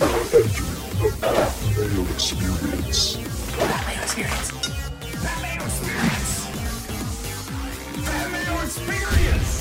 Now entering the Pat Mayo Experience. Pat Mayo Experience. Pat Mayo Experience. Pat Mayo Experience.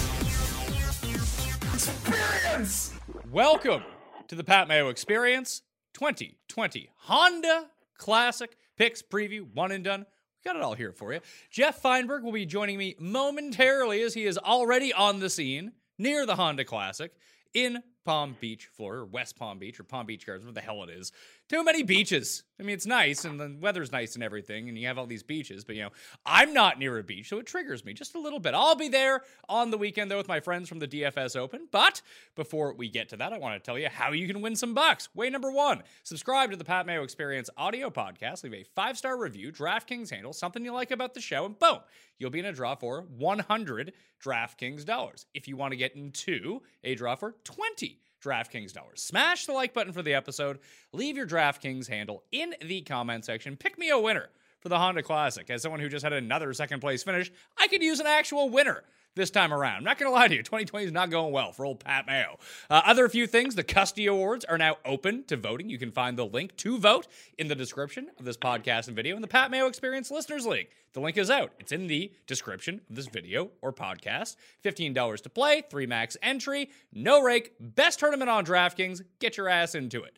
Experience. Welcome to the Pat Mayo Experience 2020 Honda Classic Picks Preview, one and done. Got it all here for you. Jeff Feinberg will be joining me momentarily as he is already on the scene near the Honda Classic in Palm Beach, Florida, or West Palm Beach, or Palm Beach Gardens, what the hell it is. Too many beaches. I mean, it's nice, and the weather's nice and everything, and you have all these beaches, but, you know, I'm not near a beach, so it triggers me just a little bit. I'll be there on the weekend, though, with my friends from the DFS Open, but before we get to that, I want to tell you how you can win some bucks. Way number one, subscribe to the Pat Mayo Experience audio podcast, leave a 5-star review, DraftKings handle, something you like about the show, and boom, you'll be in a draw for 100 DraftKings dollars. If you want to get into a draw for 20 DraftKings dollars, smash the like button for the episode, leave your DraftKings handle in the comment section, pick me a winner for the Honda Classic. As someone who just had another second place finish, I could use an actual winner this time around. I'm not going to lie to you, 2020 is not going well for old Pat Mayo. Other few things, the Custy Awards are now open to voting. You can find the link to vote in the description of this podcast and video in the Pat Mayo Experience Listeners League. The link is out. It's in the description of this video or podcast. $15 to play, 3 max entry, no rake, best tournament on DraftKings. Get your ass into it.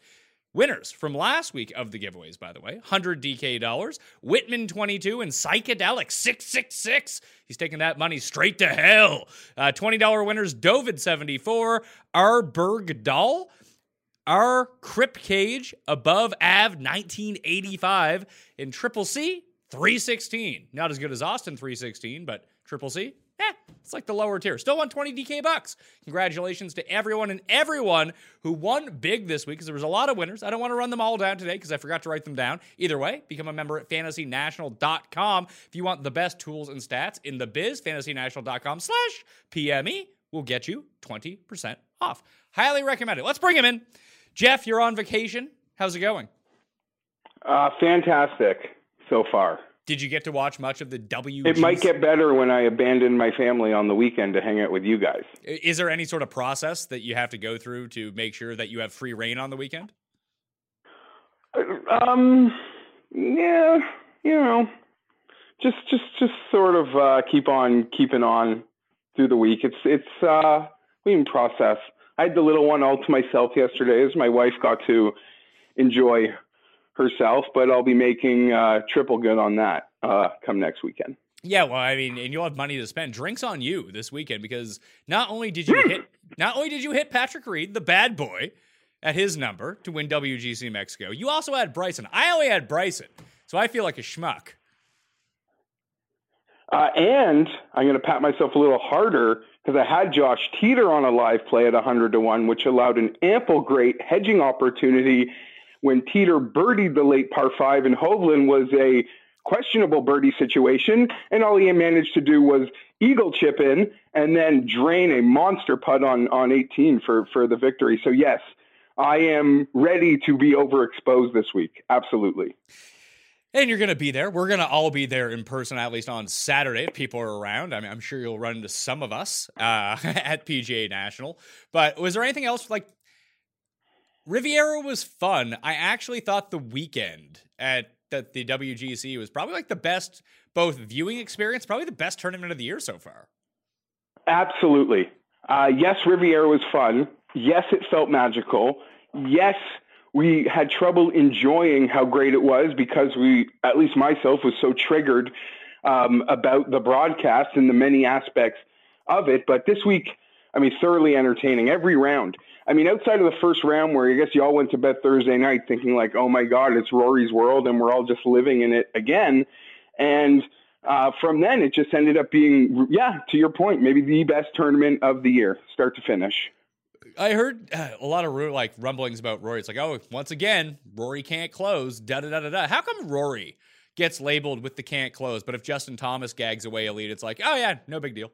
Winners from last week of the giveaways, by the way, $100 DK, Whitman 22 and Psychedelic 666. He's taking that money straight to hell. $20 winners, Dovid 74, R. Bergdahl, R. Crip Cage, Above Av 1985, and Triple C 316. Not as good as Austin 316, but Triple C, it's like the lower tier. Still won 20 DK bucks. Congratulations to everyone who won big this week, because there was a lot of winners. I don't want to run them all down today because I forgot to write them down. Either way, become a member at FantasyNational.com. If you want the best tools and stats in the biz, FantasyNational.com/PME will get you 20% off. Highly recommend it. Let's bring him in. Jeff, you're on vacation. How's it going? Fantastic so far. Did you get to watch much of the WGC? It might get better when I abandon my family on the weekend to hang out with you guys. Is there any sort of process that you have to go through to make sure that you have free reign on the weekend? Yeah, you know, just sort of keep on keeping on through the week. It's we can process. I had the little one all to myself yesterday as my wife got to enjoy herself, but I'll be making triple good on that come next weekend. Yeah, well, I mean, and you'll have money to spend. Drinks on you this weekend, because not only did you hit Patrick Reed, the bad boy, at his number to win WGC Mexico, you also had Bryson. I only had Bryson, so I feel like a schmuck. And I'm going to pat myself a little harder because I had Josh Teeter on a live play at 100 to 1, which allowed an ample great hedging opportunity when Teeter birdied the late par 5 and Hovland was a questionable birdie situation, and all he managed to do was eagle chip in and then drain a monster putt on 18 for the victory. So yes, I am ready to be overexposed this week. Absolutely. And you're going to be there. We're going to all be there in person, at least on Saturday, if people are around. I mean, I'm sure you'll run into some of us at PGA National. But was there anything else? Like, Riviera was fun. I actually thought the weekend at the WGC was probably like the best both viewing experience, probably the best tournament of the year so far. Absolutely. Yes, Riviera was fun. Yes, it felt magical. Yes, we had trouble enjoying how great it was because we, at least myself, was so triggered about the broadcast and the many aspects of it. But this week, I mean, thoroughly entertaining every round. I mean, outside of the first round where I guess you all went to bed Thursday night thinking like, oh, my God, it's Rory's world and we're all just living in it again. And from then it just ended up being, yeah, to your point, maybe the best tournament of the year, start to finish. I heard a lot of rumblings about Rory. It's like, oh, once again, Rory can't close, da-da-da-da-da. How come Rory gets labeled with the can't close, but if Justin Thomas gags away a lead, it's like, oh, yeah, no big deal?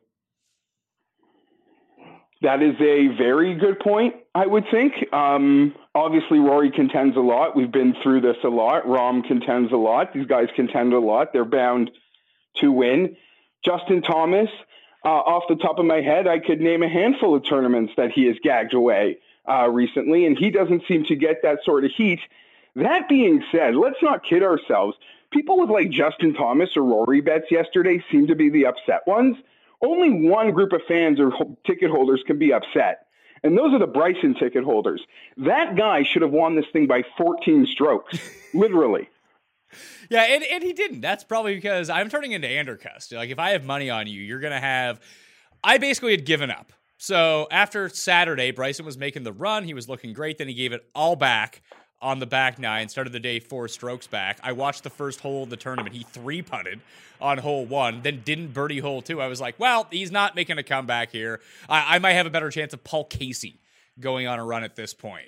That is a very good point, I would think. Obviously, Rory contends a lot. We've been through this a lot. Rahm contends a lot. These guys contend a lot. They're bound to win. Justin Thomas, off the top of my head, I could name a handful of tournaments that he has gagged away. recently, and he doesn't seem to get that sort of heat. That being said, let's not kid ourselves. People with like Justin Thomas or Rory bets yesterday seem to be the upset ones. Only one group of fans or ticket holders can be upset, and those are the Bryson ticket holders. That guy should have won this thing by 14 strokes, literally. Yeah, and he didn't. That's probably because I'm turning into Andercust. Like, if I have money on you, you're going to have – I basically had given up. So after Saturday, Bryson was making the run. He was looking great. Then he gave it all back on the back nine, started the day 4 strokes back. I watched the first hole of the tournament. He 3-putted on hole 1, then didn't birdie hole 2. I was like, well, he's not making a comeback here. I might have a better chance of Paul Casey going on a run at this point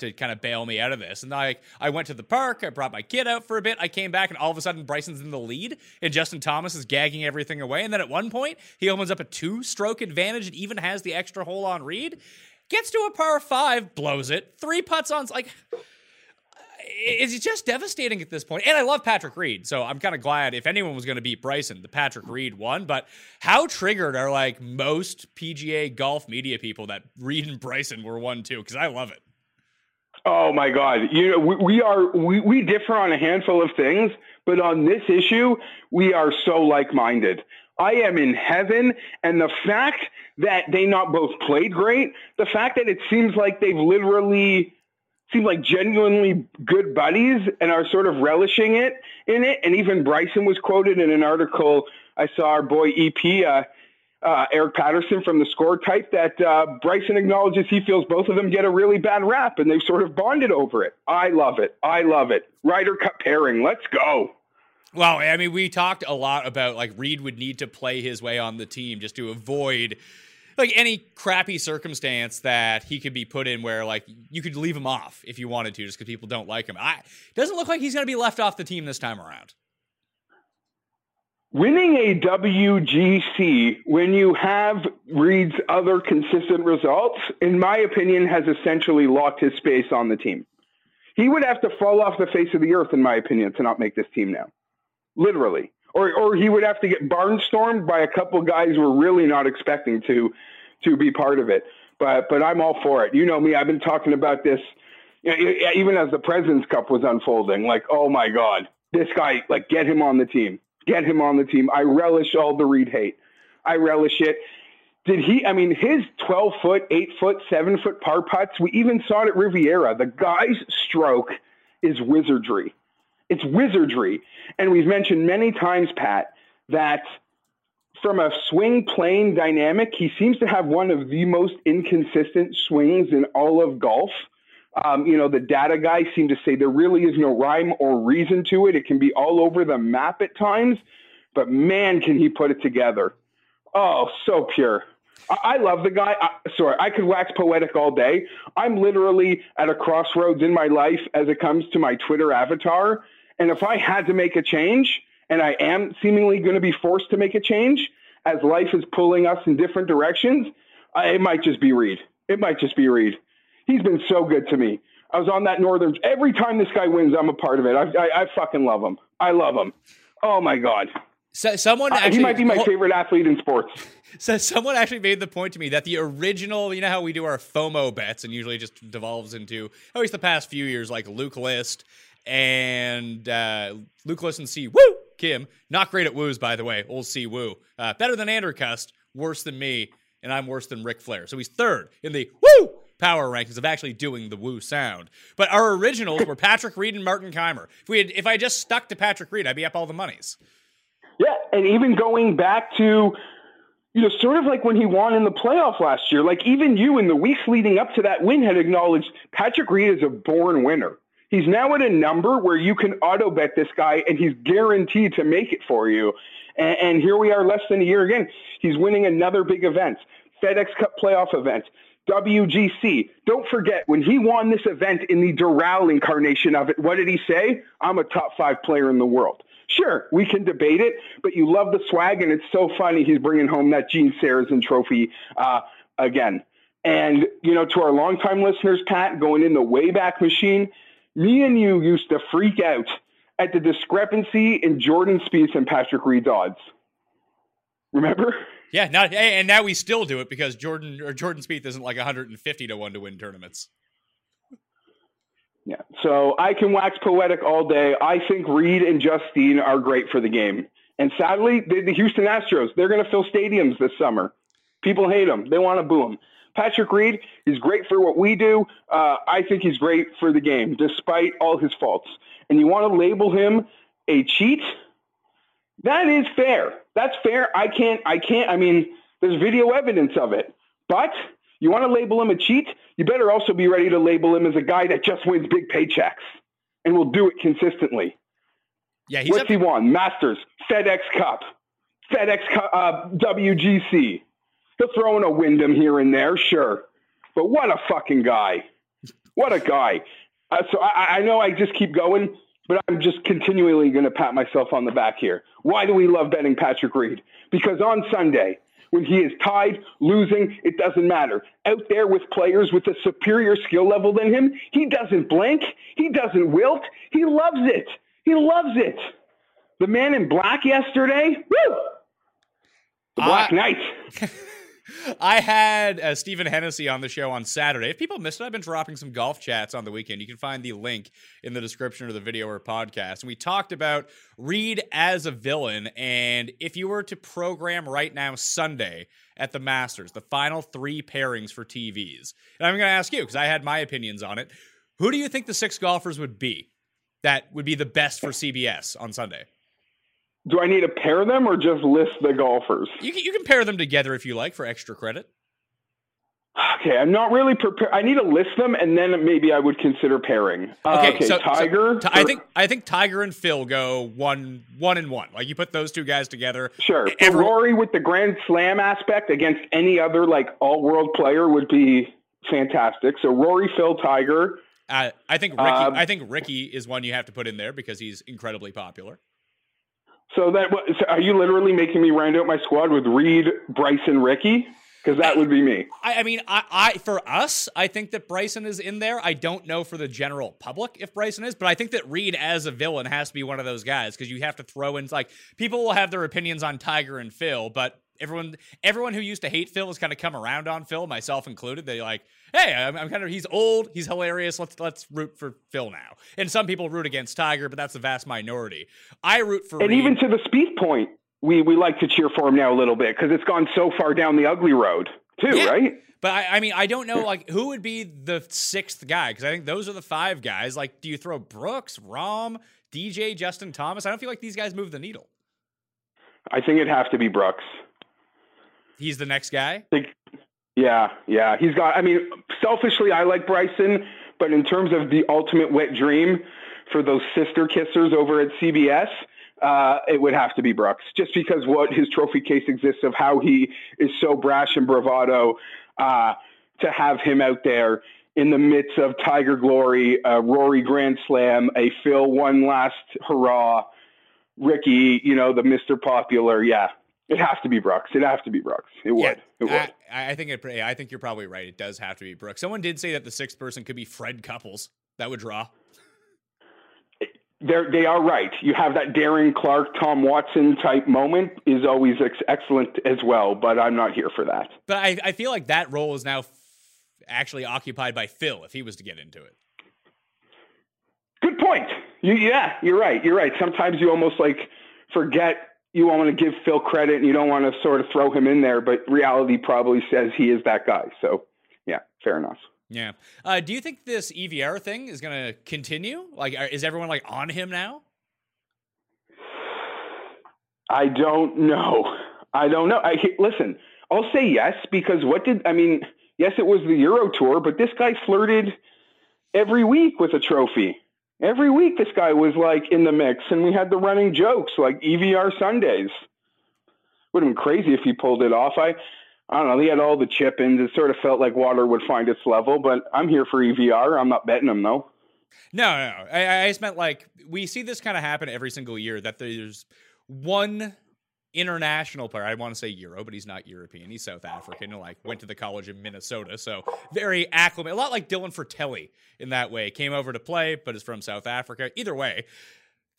to kind of bail me out of this. And I went to the park. I brought my kid out for a bit. I came back, and all of a sudden Bryson's in the lead, and Justin Thomas is gagging everything away. And then at one point, he opens up a 2-stroke advantage and even has the extra hole on Reed. Gets to a par 5, blows it. 3 putts on, like... It's just devastating at this point. And I love Patrick Reed, so I'm kind of glad if anyone was going to beat Bryson, the Patrick Reed won. But how triggered are like most PGA golf media people that Reed and Bryson were 1-2? Because I love it. Oh my God. You know, we differ on a handful of things, but on this issue, we are so like-minded. I am in heaven, and the fact that they not both played great, the fact that it seems like they've literally... seem like genuinely good buddies and are sort of relishing it. And even Bryson was quoted in an article. I saw our boy EP, Eric Patterson from The Score type that Bryson acknowledges he feels both of them get a really bad rap and they've sort of bonded over it. I love it. I love it. Ryder Cup pairing. Let's go. Well, I mean, we talked a lot about like Reed would need to play his way on the team just to avoid like any crappy circumstance that he could be put in where like you could leave him off if you wanted to just because people don't like him. It doesn't look like he's going to be left off the team this time around. Winning a WGC when you have Reed's other consistent results, in my opinion, has essentially locked his space on the team. He would have to fall off the face of the earth, in my opinion, to not make this team now. Literally. Or he would have to get barnstormed by a couple guys who were really not expecting to be part of it. But I'm all for it. You know me. I've been talking about this, you know, even as the President's Cup was unfolding. Like, oh, my God, this guy, like, get him on the team. Get him on the team. I relish all the Reed hate. I relish it. Did he – I mean, his 12-foot, 8-foot, 7-foot par putts, we even saw it at Riviera. The guy's stroke is wizardry. It's wizardry. And we've mentioned many times, Pat, that from a swing plane dynamic, he seems to have one of the most inconsistent swings in all of golf. You know, the data guys seem to say there really is no rhyme or reason to it. It can be all over the map at times, but man, can he put it together. Oh, so pure. I love the guy. I could wax poetic all day. I'm literally at a crossroads in my life as it comes to my Twitter avatar. And if I had to make a change, and I am seemingly going to be forced to make a change, as life is pulling us in different directions, it might just be Reed. It might just be Reed. He's been so good to me. I was on that Northern. Every time this guy wins, I'm a part of it. I fucking love him. I love him. Oh, my God. So someone actually, he might be my favorite athlete in sports. So someone actually made the point to me that the original, you know how we do our FOMO bets and usually just devolves into, at least the past few years, like Luke List and C. Woo Kim. Not great at woos, by the way. Old C. Woo. Better than Andrew Cust, worse than me, and I'm worse than Ric Flair. So he's third in the woo power rankings of actually doing the woo sound. But our originals were Patrick Reed and Martin Keimer. If I just stuck to Patrick Reed, I'd be up all the monies. Yeah, and even going back to, you know, sort of like when he won in the playoff last year, like even you in the weeks leading up to that win had acknowledged Patrick Reed is a born winner. He's now at a number where you can auto bet this guy and he's guaranteed to make it for you. And here we are less than a year again. He's winning another big event, FedEx Cup playoff event, WGC. Don't forget, when he won this event in the Doral incarnation of it, what did he say? I'm a top 5 player in the world. Sure, we can debate it, but you love the swag, and it's so funny he's bringing home that Gene Sarazen trophy again. And, you know, to our longtime listeners, Pat, going in the Wayback Machine, me and you used to freak out at the discrepancy in Jordan Spieth and Patrick Reed's odds. Remember? Yeah, not, and now we still do it because Jordan Spieth isn't like 150-1 to win tournaments. Yeah, so I can wax poetic all day. I think Reed and Justine are great for the game. And sadly, the Houston Astros, they're going to fill stadiums this summer. People hate them. They want to boo him. Patrick Reed is great for what we do. I think he's great for the game, despite all his faults. And you want to label him a cheat? That is fair. That's fair. I mean, there's video evidence of it. But you want to label him a cheat? You better also be ready to label him as a guy that just wins big paychecks and will do it consistently. Yeah, he won? Masters, FedEx Cup, WGC. They'll throw in a Wyndham here and there, sure. But what a fucking guy. What a guy. So I know I just keep going, but I'm just continually going to pat myself on the back here. Why do we love betting Patrick Reed? Because on Sunday, when he is tied, losing, it doesn't matter. Out there with players with a superior skill level than him, he doesn't blink. He doesn't wilt. He loves it. He loves it. The man in black yesterday, woo! The Black Knight. I had Stephen Hennessy on the show on Saturday. If people missed it, I've been dropping some golf chats on the weekend. You can find the link in the description of the video or podcast. And we talked about Reed as a villain. And if you were to program right now Sunday at the Masters, the final three pairings for TVs, and I'm going to ask you because I had my opinions on it, who do you think the six golfers would be? That would be the best for CBS on Sunday. Do I need to pair them or just list the golfers? You can pair them together if you like for extra credit. Okay, I'm not really prepared. I need to list them, and then maybe I would consider pairing. Okay, so Tiger. So I think Tiger and Phil go one and one. Like you put those two guys together. Sure. Rory with the Grand Slam aspect against any other like all-world player would be fantastic. So Rory, Phil, Tiger. I think Rickie is one you have to put in there because he's incredibly popular. So are you literally making me round out my squad with Reed, Bryson, Rickie? Because that would be me. I mean, for us, I think that Bryson is in there. I don't know for the general public if Bryson is, but I think that Reed as a villain has to be one of those guys because you have to throw in like people will have their opinions on Tiger and Phil, but everyone who used to hate Phil has kind of come around on Phil, myself included. They're like, hey, I'm kind of, he's old, he's hilarious. Let's root for Phil now. And some people root against Tiger, but that's the vast minority. I root for Reed. And even to the Spieth point, we like to cheer for him now a little bit because it's gone so far down the ugly road too, yeah. Right? But I mean, I don't know, like, who would be the sixth guy? Because I think those are the five guys. Like, do you throw Brooks, Rahm, DJ, Justin Thomas? I don't feel like these guys move the needle. I think it'd have to be Brooks. He's the next guy? Yeah. He's got, I mean, selfishly, I like Bryson, but in terms of the ultimate wet dream for those sister kissers over at CBS, it would have to be Brooks, just because what his trophy case exists of how he is so brash and bravado to have him out there in the midst of Tiger glory, Rory Grand Slam, a Phil one last hurrah, Rickie, you know, the Mr. Popular, yeah. It has to be Brooks. It would. I think you're probably right. It does have to be Brooks. Someone did say that the sixth person could be Fred Couples. That would draw. They are right. You have that Darren Clark, Tom Watson type moment is always excellent as well, but I'm not here for that. But I feel like that role is now actually occupied by Phil if he was to get into it. Good point. You're right. Sometimes you almost like forget you want to give Phil credit and you don't want to sort of throw him in there, but reality probably says he is that guy. So yeah, fair enough. Yeah. Do you think this EVR thing is going to continue? Like, is everyone like on him now? I don't know. Listen, I'll say yes, because yes, it was the Euro Tour, but this guy flirted every week with a trophy. Every week, this guy was like in the mix, and we had the running jokes like EVR Sundays. Would have been crazy if he pulled it off. I don't know. He had all the chip-ins. It sort of felt like water would find its level, but I'm here for EVR. I'm not betting him, though. No. I just meant like we see this kind of happen every single year that there's one international player. I want to say Euro, but he's not European. He's South African and like went to the college in Minnesota. So very acclimated, a lot like Dylan Fratelli in that way. Came over to play, but is from South Africa. Either way,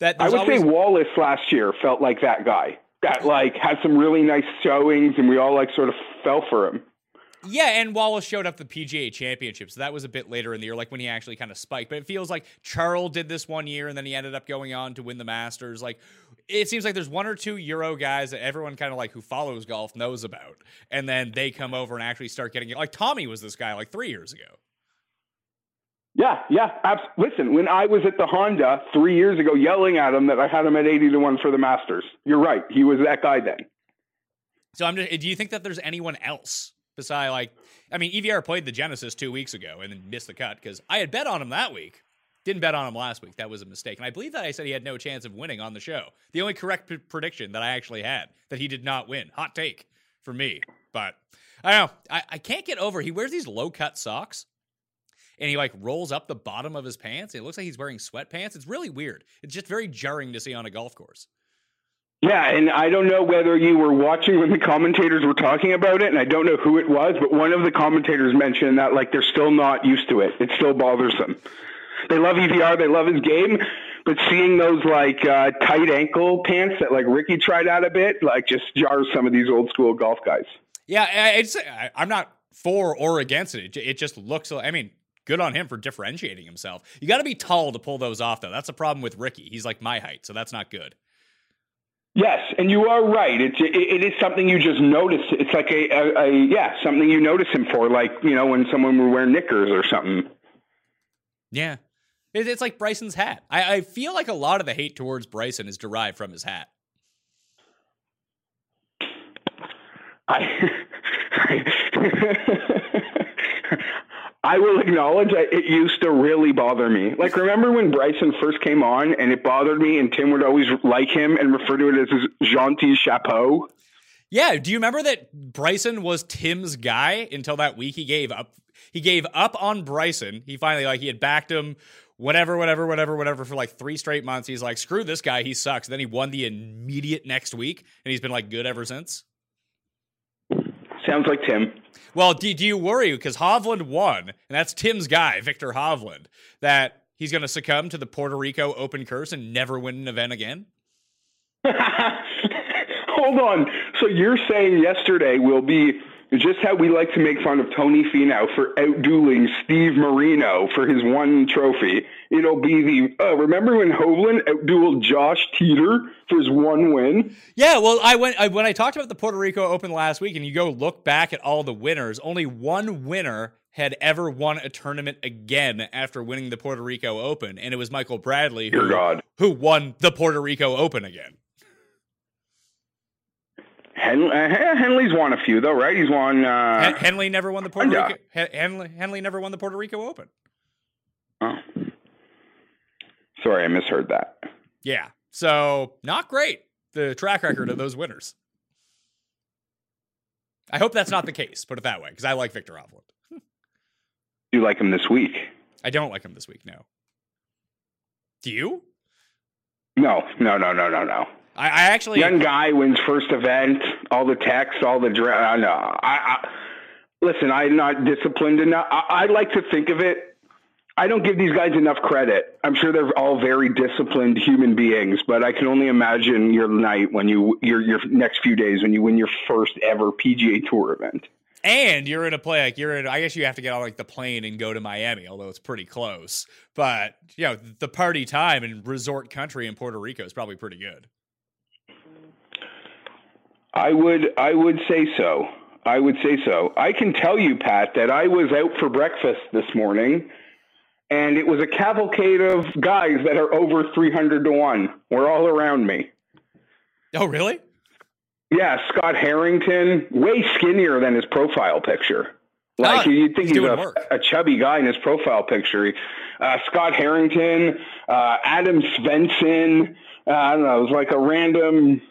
I would say Wallace last year felt like that guy. that like had some really nice showings, and we all like sort of fell for him. Yeah, and Wallace showed up the PGA Championship, so that was a bit later in the year, like when he actually kind of spiked. But it feels like Charles did this one year, and then he ended up going on to win the Masters. Like, it seems like there's one or two Euro guys that everyone kind of like who follows golf knows about, and then they come over and actually start getting it. Like Tommy was this guy like 3 years ago. Yeah. Listen, when I was at the Honda 3 years ago yelling at him that I had him at 80-1 for the Masters, you're right. He was that guy then. So do you think that there's anyone else? Besides, EVR played the Genesis 2 weeks ago and then missed the cut because I had bet on him that week. Didn't bet on him last week. That was a mistake. And I believe that I said he had no chance of winning on the show. The only correct prediction that I actually had, that he did not win. Hot take for me. But I don't know. I can't get over. He wears these low-cut socks, and he, rolls up the bottom of his pants. It looks like he's wearing sweatpants. It's really weird. It's just very jarring to see on a golf course. Yeah, and I don't know whether you were watching when the commentators were talking about it, and I don't know who it was, but one of the commentators mentioned that, they're still not used to it. It still bothers them. They love EVR, they love his game, but seeing those, tight ankle pants that, Ricky tried out a bit, just jars some of these old-school golf guys. Yeah, I'm not for or against it. It just looks – good on him for differentiating himself. You got to be tall to pull those off, though. That's a problem with Ricky. He's, my height, so that's not good. Yes, and you are right. It is something you just notice. It's like something you notice him for, when someone were wearing knickers or something. Yeah. It's like Bryson's hat. I feel like a lot of the hate towards Bryson is derived from his hat. I will acknowledge that it used to really bother me. Remember when Bryson first came on and it bothered me and Tim would always like him and refer to it as his jaunty chapeau? Yeah. Do you remember that Bryson was Tim's guy until that week he gave up? He gave up on Bryson. He finally, he had backed him, whatever for 3 straight months. He's like, screw this guy. He sucks. And then he won the immediate next week and he's been good ever since. Sounds like Tim. Well, do you worry, because Hovland won, and that's Tim's guy, Victor Hovland, that he's going to succumb to the Puerto Rico Open curse and never win an event again? Hold on. So you're saying yesterday will be just how we like to make fun of Tony Finau for outdueling Steve Marino for his one trophy. It'll be remember when Hovland outdueled Josh Teeter for his one win? Yeah, well, when I talked about the Puerto Rico Open last week, and you go look back at all the winners, only one winner had ever won a tournament again after winning the Puerto Rico Open, and it was Michael Bradley who won the Puerto Rico Open again. Henley's won a few though, right? He's won. Henley never won the Puerto Rico. Henley never won the Puerto Rico Open. Oh, sorry, I misheard that. Yeah, so not great. The track record of those winners. I hope that's not the case. Put it that way, because I like Victor Hovland. You like him this week? I don't like him this week. No. Do you? No. I actually, young guy wins first event, all the texts, all the no. Listen, I'm not disciplined enough. I like to think of it. I don't give these guys enough credit. I'm sure they're all very disciplined human beings, but I can only imagine your night when your next few days when you win your first ever PGA Tour event. And you're in a play I guess you have to get on the plane and go to Miami, although it's pretty close. But the party time in resort country in Puerto Rico is probably pretty good. I would say so. I can tell you, Pat, that I was out for breakfast this morning, and it was a cavalcade of guys that are over 300-1. Were all around me. Oh, really? Yeah, Scott Harrington, way skinnier than his profile picture. You'd think he's a chubby guy in his profile picture. Scott Harrington, Adam Svensson. I don't know. It was a random.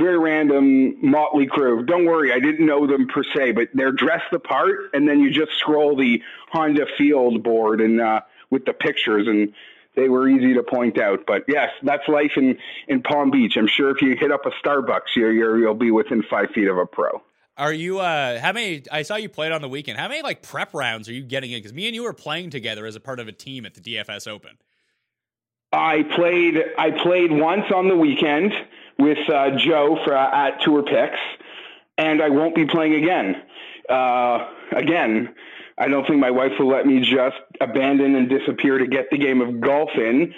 Very random motley crew. Don't worry, I didn't know them per se, but they're dressed the part, and then you just scroll the Honda field board and with the pictures, and they were easy to point out. But yes, that's life in Palm Beach. I'm sure if you hit up a Starbucks, you'll be within 5 feet of a pro. Are you? How many? I saw you played on the weekend. How many prep rounds are you getting in? Because me and you were playing together as a part of a team at the DFS Open. I played once on the weekend. with Joe for at Tour Picks, and I won't be playing again. Again, I don't think my wife will let me just abandon and disappear to get the game of golf in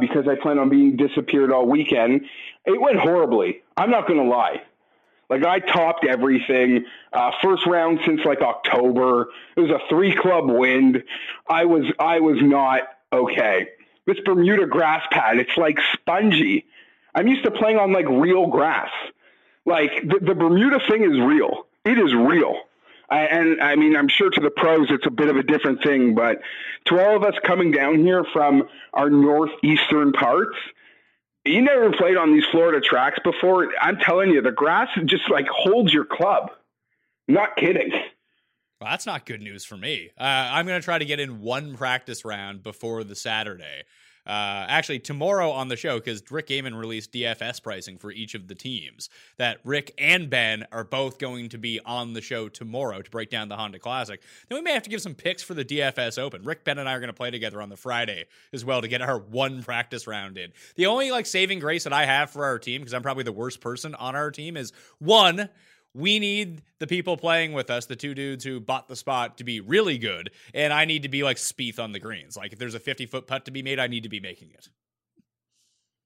because I plan on being disappeared all weekend. It went horribly. I'm not going to lie. Like, I topped everything. First round since like October. It was a 3-club wind. I was not okay. This Bermuda grass pad, it's like spongy. I'm used to playing on like real grass. Like the Bermuda thing is real. It is real. And I mean, I'm sure to the pros, it's a bit of a different thing, but to all of us coming down here from our northeastern parts, you never played on these Florida tracks before. I'm telling you, the grass just like holds your club. Not kidding. Well, that's not good news for me. I'm going to try to get in one practice round before the Saturday. Actually, tomorrow on the show, because Rick Gaiman released DFS pricing for each of the teams, that Rick and Ben are both going to be on the show tomorrow to break down the Honda Classic. Then we may have to give some picks for the DFS Open. Rick, Ben, and I are going to play together on the Friday as well to get our one practice round in. The only like saving grace that I have for our team, because I'm probably the worst person on our team, is one, we need the people playing with us, the two dudes who bought the spot, to be really good, and I need to be like Spieth on the greens. Like, if there's a 50-foot putt to be made, I need to be making it.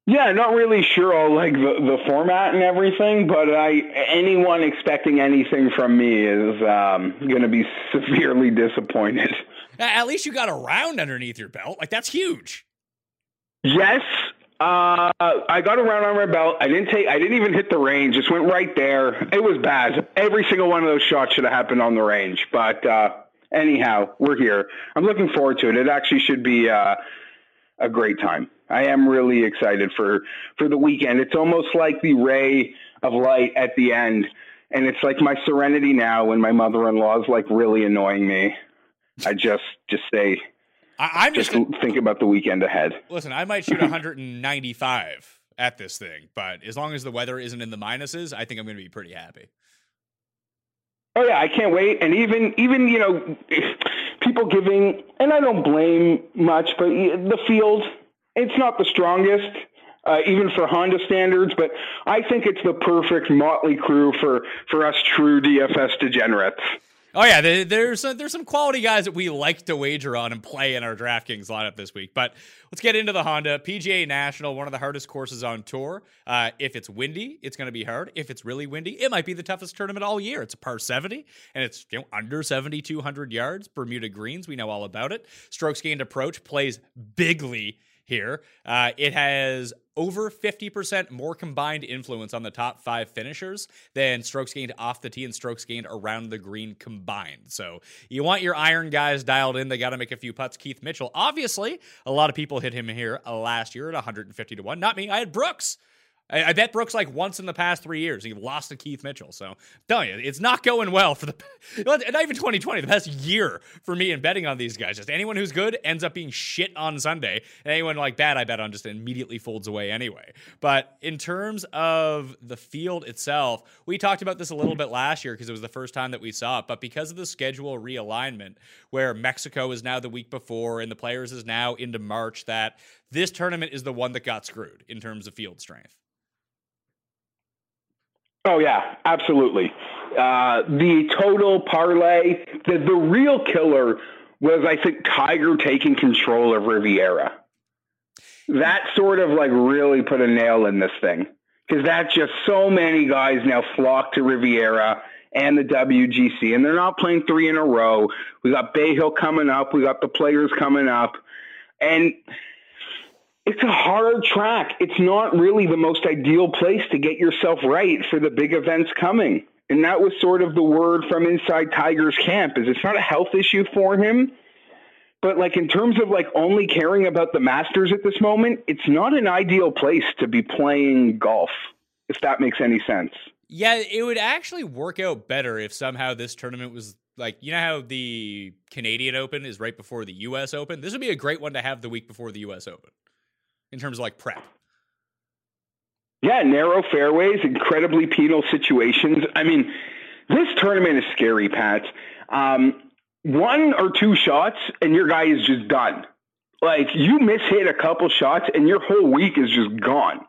Yeah, not really sure all like the format and everything, but anyone expecting anything from me is going to be severely disappointed. At least you got a round underneath your belt. Like, that's huge. Yes. I got a round on my belt. I didn't even hit the range. Just went right there. It was bad. Every single one of those shots should have happened on the range. But anyhow, we're here. I'm looking forward to it. It actually should be a great time. I am really excited for the weekend. It's almost like the ray of light at the end. And it's like my serenity now when my mother-in-law is like really annoying me. I just say... I'm just thinking about the weekend ahead. Listen, I might shoot 195 at this thing, but as long as the weather isn't in the minuses, I think I'm going to be pretty happy. Oh yeah, I can't wait. And even you know, people giving, and I don't blame much, but the field, it's not the strongest, even for Honda standards. But I think it's the perfect motley crew for us true DFS degenerates. Oh, yeah, there's some quality guys that we like to wager on and play in our DraftKings lineup this week. But let's get into the Honda. PGA National, one of the hardest courses on tour. If it's windy, it's going to be hard. If it's really windy, it might be the toughest tournament all year. It's a par 70, and it's under 7,200 yards. Bermuda greens, we know all about it. Strokes Gained approach plays bigly here. It has over 50% more combined influence on the top 5 finishers than strokes gained off the tee and strokes gained around the green combined. So you want your iron guys dialed in. They got to make a few putts. Keith Mitchell, obviously, a lot of people hit him here last year at 150-1. Not me. I had Brooks. I bet Brooks like once in the past 3 years. He lost to Keith Mitchell. So I'm telling you, it's not going well for not even 2020, the past year for me in betting on these guys. Just anyone who's good ends up being shit on Sunday. And anyone like bad I bet on just immediately folds away anyway. But in terms of the field itself, we talked about this a little bit last year because it was the first time that we saw it. But because of the schedule realignment where Mexico is now the week before and the players is now into March, that this tournament is the one that got screwed in terms of field strength. Oh, yeah, absolutely. The total parlay, the real killer was, I think, Tiger taking control of Riviera. That sort of like really put a nail in this thing because that's just so many guys now flock to Riviera and the WGC, and they're not playing 3 in a row. We got Bay Hill coming up. We got the players coming up. And it's a hard track. It's not really the most ideal place to get yourself right for the big events coming. And that was sort of the word from inside Tiger's camp is it's not a health issue for him. But like in terms of like only caring about the Masters at this moment, it's not an ideal place to be playing golf, if that makes any sense. Yeah, it would actually work out better if somehow this tournament was like, you know how the Canadian Open is right before the U.S. Open? This would be a great one to have the week before the U.S. Open. In terms of like prep. Yeah, narrow fairways, incredibly penal situations. I mean, this tournament is scary, Pat. 1 or 2 shots and your guy is just done. Like you mishit a couple shots and your whole week is just gone.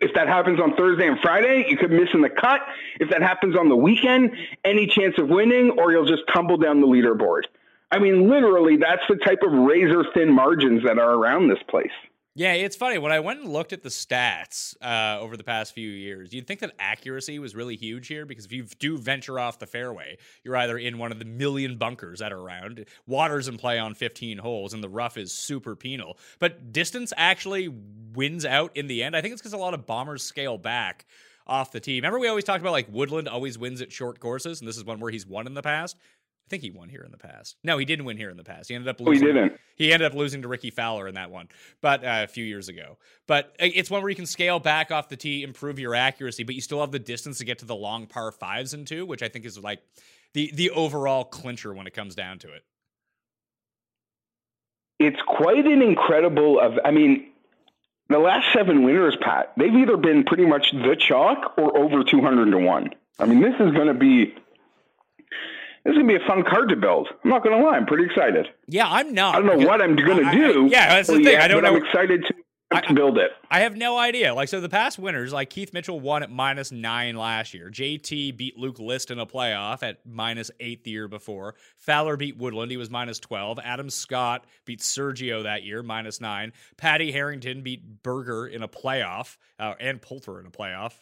If that happens on Thursday and Friday, you could miss in the cut. If that happens on the weekend, any chance of winning, or you'll just tumble down the leaderboard. I mean, literally, that's the type of razor-thin margins that are around this place. Yeah, it's funny. When I went and looked at the stats over the past few years, you'd think that accuracy was really huge here, because if you do venture off the fairway, you're either in one of the million bunkers that are around. Water's in play on 15 holes, and the rough is super penal. But distance actually wins out in the end. I think it's because a lot of bombers scale back off the tee. Remember we always talked about, like, Woodland always wins at short courses, and this is one where he's won in the past? I think he won here in the past. No, he didn't win here in the past. He ended up losing. Oh, he didn't. He ended up losing to Rickie Fowler in that one, but a few years ago. But it's one where you can scale back off the tee, improve your accuracy, but you still have the distance to get to the long par fives and two, which I think is like the overall clincher when it comes down to it. It's quite an incredible the last seven winners, Pat, they've either been pretty much the chalk or over 200 to 1. I mean, this is going to be a fun card to build. I'm not going to lie. I'm pretty excited. Yeah, I'm not. I don't know what I'm going to do. That's the thing. I don't know. I'm excited to build it. I have no idea. Like, so the past winners, like Keith Mitchell won at -9 last year. JT beat Luke List in a playoff at -8 the year before. Fowler beat Woodland. He was -12. Adam Scott beat Sergio that year, -9. Patty Harrington beat Berger in a playoff and Poulter in a playoff.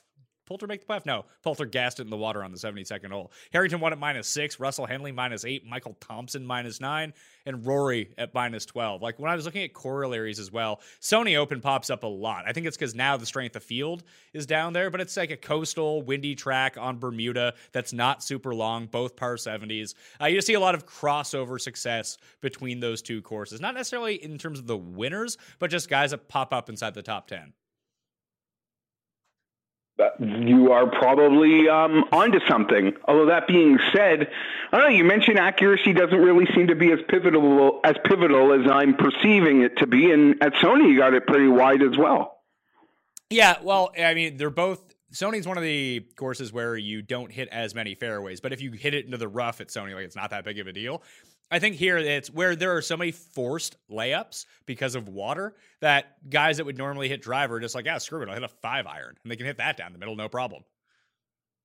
Poulter make the playoff? No. Poulter gassed it in the water on the 72nd hole. Harrington won at -6. Russell Henley -8. Michael Thompson -9. And Rory at -12. Like, when I was looking at corollaries as well, Sony Open pops up a lot. I think it's because now the strength of field is down there, but it's like a coastal, windy track on Bermuda that's not super long, both par 70s. You just see a lot of crossover success between those two courses. Not necessarily in terms of the winners, but just guys that pop up inside the top 10. You are probably onto something. Although that being said, I don't know, you mentioned accuracy doesn't really seem to be as pivotal as I'm perceiving it to be, and at Sony you got it pretty wide as well. Yeah, well, I mean, they're both. Sony's one of the courses where you don't hit as many fairways, but if you hit it into the rough at Sony, like, it's not that big of a deal. I think here it's where there are so many forced layups because of water that guys that would normally hit driver are just like, screw it, I'll hit a 5-iron, and they can hit that down the middle, no problem.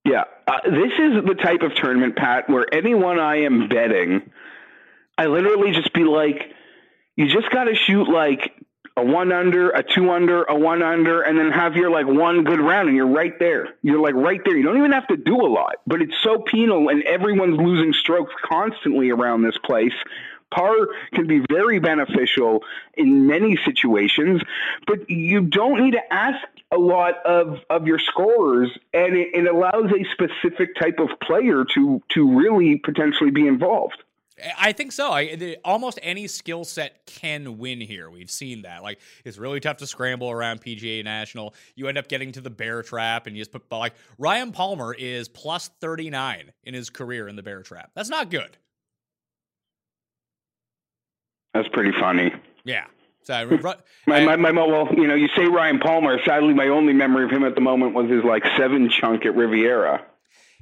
Yeah, this is the type of tournament, Pat, where anyone I am betting, I literally just be like, you just got to shoot like a 1-under, a 2-under, a 1-under, and then have your, like, one good round, and you're right there. You're, like, right there. You don't even have to do a lot, but it's so penal, and everyone's losing strokes constantly around this place. Par can be very beneficial in many situations, but you don't need to ask a lot of your scorers, and it allows a specific type of player to really potentially be involved. I think so. Almost any skill set can win here. We've seen that. Like, it's really tough to scramble around PGA National. You end up getting to the bear trap, and you just put, like, Ryan Palmer is plus 39 in his career in the bear trap. That's not good. That's pretty funny. Yeah. So, you say Ryan Palmer. Sadly, my only memory of him at the moment was his, like, 7-chunk at Riviera.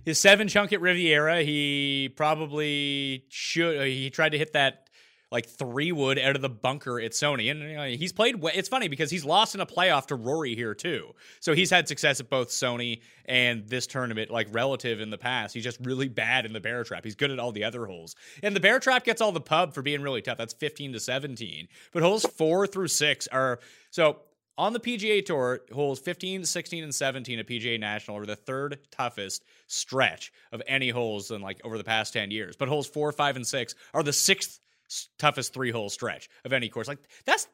His 7-chunk at Riviera, he probably should. He tried to hit that, like, 3-wood out of the bunker at Sony. And he's played. It's funny because he's lost in a playoff to Rory here, too. So he's had success at both Sony and this tournament, like, relative in the past. He's just really bad in the bear trap. He's good at all the other holes. And the bear trap gets all the pub for being really tough. That's 15 to 17. But holes 4 through 6 are. So on the PGA Tour, holes 15, 16, and 17 at PGA National are the third toughest stretch of any holes in, like, over the past 10 years. But holes 4, 5, and 6 are the 6th toughest 3-hole stretch of any course. Like, that's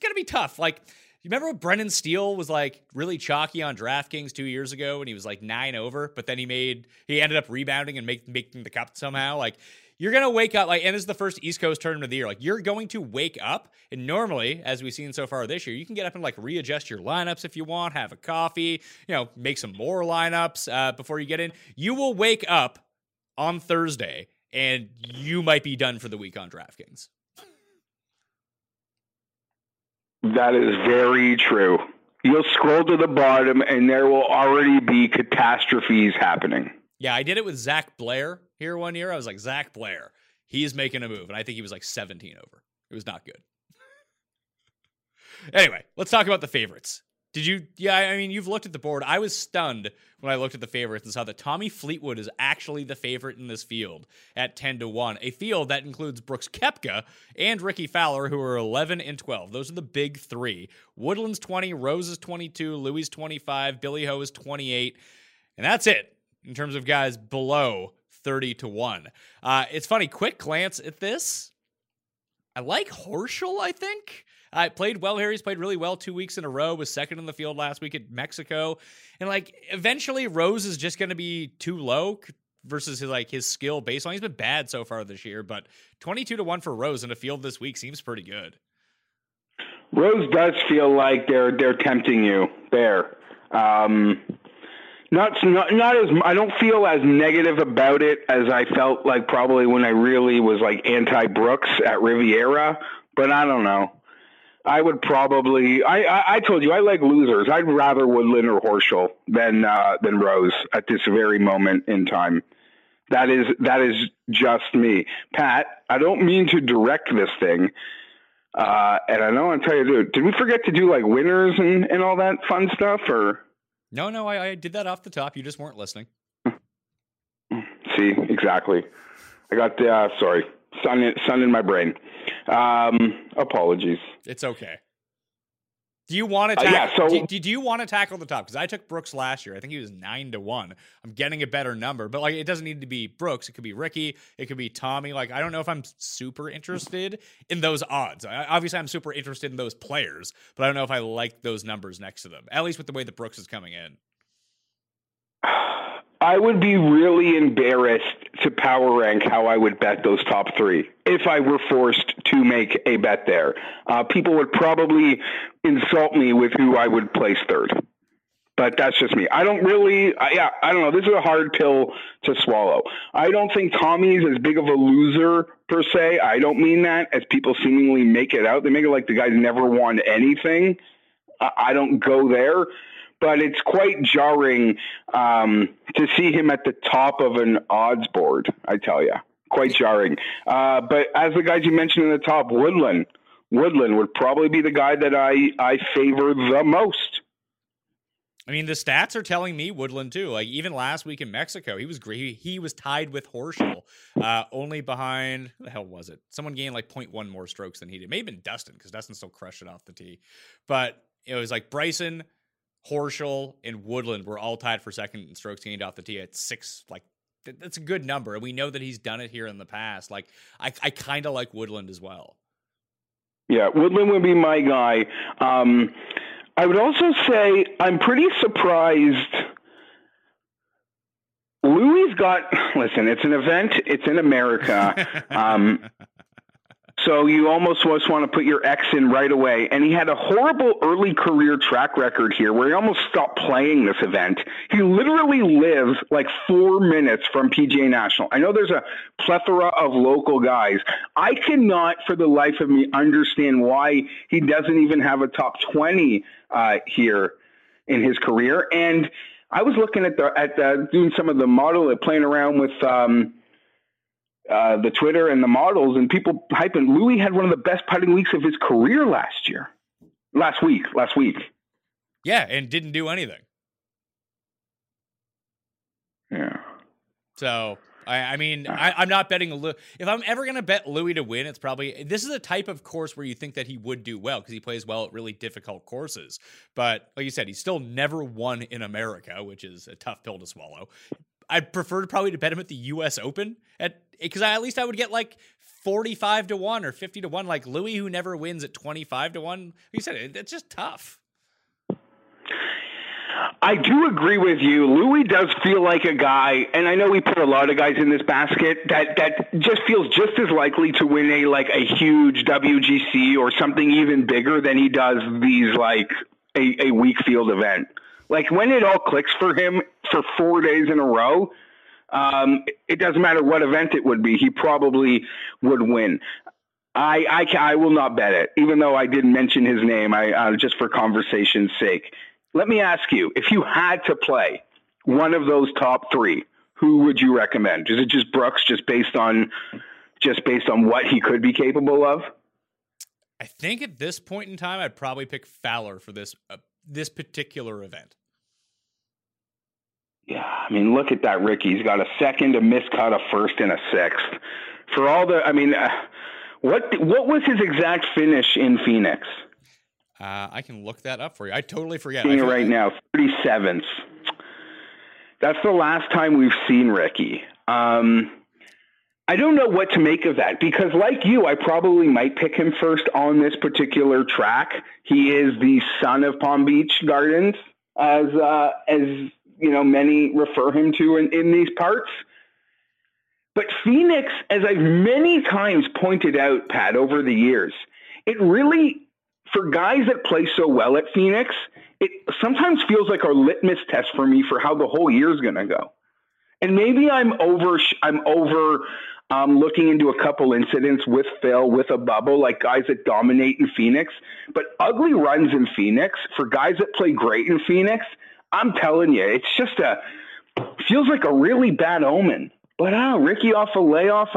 going to be tough. Like, you remember when Brendan Steele was, like, really chalky on DraftKings 2 years ago, and he was, like, 9 over, but then he ended up rebounding and making the cut somehow. Like, you're going to wake up, like, and this is the first East Coast tournament of the year. Like, you're going to wake up, and normally, as we've seen so far this year, you can get up and, like, readjust your lineups if you want, have a coffee, you know, make some more lineups before you get in. You will wake up on Thursday, and you might be done for the week on DraftKings. That is very true. You'll scroll to the bottom, and there will already be catastrophes happening. Yeah, I did it with Zach Blair here one year. I was like, Zach Blair, he's making a move. And I think he was like 17 over. It was not good. Anyway, let's talk about the favorites. Did you? Yeah, I mean, you've looked at the board. I was stunned when I looked at the favorites and saw that Tommy Fleetwood is actually the favorite in this field at 10-1, a field that includes Brooks Koepka and Rickie Fowler, who are 11 and 12. Those are the big three. Woodland's 20, Rose is 22, Louis 25, Billy Ho is 28, and that's it in terms of guys below 30-1. It's funny. Quick glance at this. I like Horschel, I think. Played well here. He's played really well 2 weeks in a row. Was second in the field last week at Mexico. And, eventually Rose is just going to be too low versus his skill baseline. He's been bad so far this year, but 22-1 for Rose in a field this week seems pretty good. Rose does feel like they're tempting you there. Not as I don't feel as negative about it as I felt like probably when I really was anti-Brooks at Riviera, but I don't know. I would probably I told you I like losers. I'd rather Woodland or Horschel than Rose at this very moment in time. That is just me. Pat, I don't mean to direct this thing. And I don't want to tell you, dude, did we forget to do winners and all that fun stuff or No, I did that off the top. You just weren't listening. See, exactly. I got the sorry. Sun in my brain. Apologies. It's okay. Do you want to tackle? Do you want to tackle the top? Because I took Brooks last year. I think he was 9-1. I'm getting a better number, but it doesn't need to be Brooks. It could be Ricky. It could be Tommy. I don't know if I'm super interested in those odds. Obviously, I'm super interested in those players, but I don't know if I like those numbers next to them. At least with the way that Brooks is coming in. I would be really embarrassed to power rank how I would bet those top three if I were forced to make a bet there. People would probably insult me with who I would place third, but that's just me. I don't know. This is a hard pill to swallow. I don't think Tommy's as big of a loser per se. I don't mean that as people seemingly make it out. They make it like the guy's never won anything. I don't go there. But it's quite jarring to see him at the top of an odds board, I tell you. Quite jarring. But as the guys you mentioned in the top, Woodland would probably be the guy that I favor the most. I mean, the stats are telling me Woodland too. Even last week in Mexico, he was great. He was tied with Horschel, only behind who the hell was it? Someone gained 0.1 more strokes than he did. It may have been Dustin because Dustin still crushed it off the tee. But it was Bryson, Horschel, and Woodland were all tied for second in strokes gained off the tee at 6. That's a good number, and we know that he's done it here in the past. I kind of like Woodland as well. Yeah, Woodland would be my guy. I would also say I'm pretty surprised. Louis got listen. It's an event. It's in America. So you almost want to put your X in right away. And he had a horrible early career track record here where he almost stopped playing this event. He literally lives 4 minutes from PGA National. I know there's a plethora of local guys. I cannot for the life of me understand why he doesn't even have a top 20 here in his career. And I was looking at doing some of the model, playing around with the Twitter and the models and people hyping Louis had one of the best putting weeks of his career last week. Yeah. And didn't do anything. Yeah. So, I'm not betting if I'm ever going to bet Louis to win, it's probably, this is a type of course where you think that he would do well because he plays well at really difficult courses. But like you said, he's still never won in America, which is a tough pill to swallow. I'd prefer probably to bet him at the U.S. Open because at least I would get 45-1 or 50-1, like Louis, who never wins, at 25-1. He said it's just tough. I do agree with you. Louis does feel like a guy, and I know we put a lot of guys in this basket that just feels just as likely to win a huge WGC or something even bigger than he does these a weak field event. When it all clicks for him for 4 days in a row, it doesn't matter what event it would be. He probably would win. I will not bet it, even though I did mention his name just for conversation's sake. Let me ask you, if you had to play one of those top three, who would you recommend? Is it just Brooks just based on what he could be capable of? I think at this point in time, I'd probably pick Fowler for this this particular event? Yeah, I mean, look at that, Rickie. He's got a second, a miscut, a first, and a sixth. For all the, I mean, what was his exact finish in Phoenix? I can look that up for you. I totally forget. Seeing it right now, 37th. That's the last time we've seen Rickie. I don't know what to make of that, because like you, I probably might pick him first on this particular track. He is the son of Palm Beach Gardens, as you know, many refer him to in these parts. But Phoenix, as I've many times pointed out, Pat, over the years, it really, for guys that play so well at Phoenix, it sometimes feels like a litmus test for me for how the whole year is going to go. And maybe I'm over looking into a couple incidents with Phil, with a bubble, like guys that dominate in Phoenix. But ugly runs in Phoenix, for guys that play great in Phoenix, I'm telling you, it's just feels like a really bad omen. But Rickie off a layoff,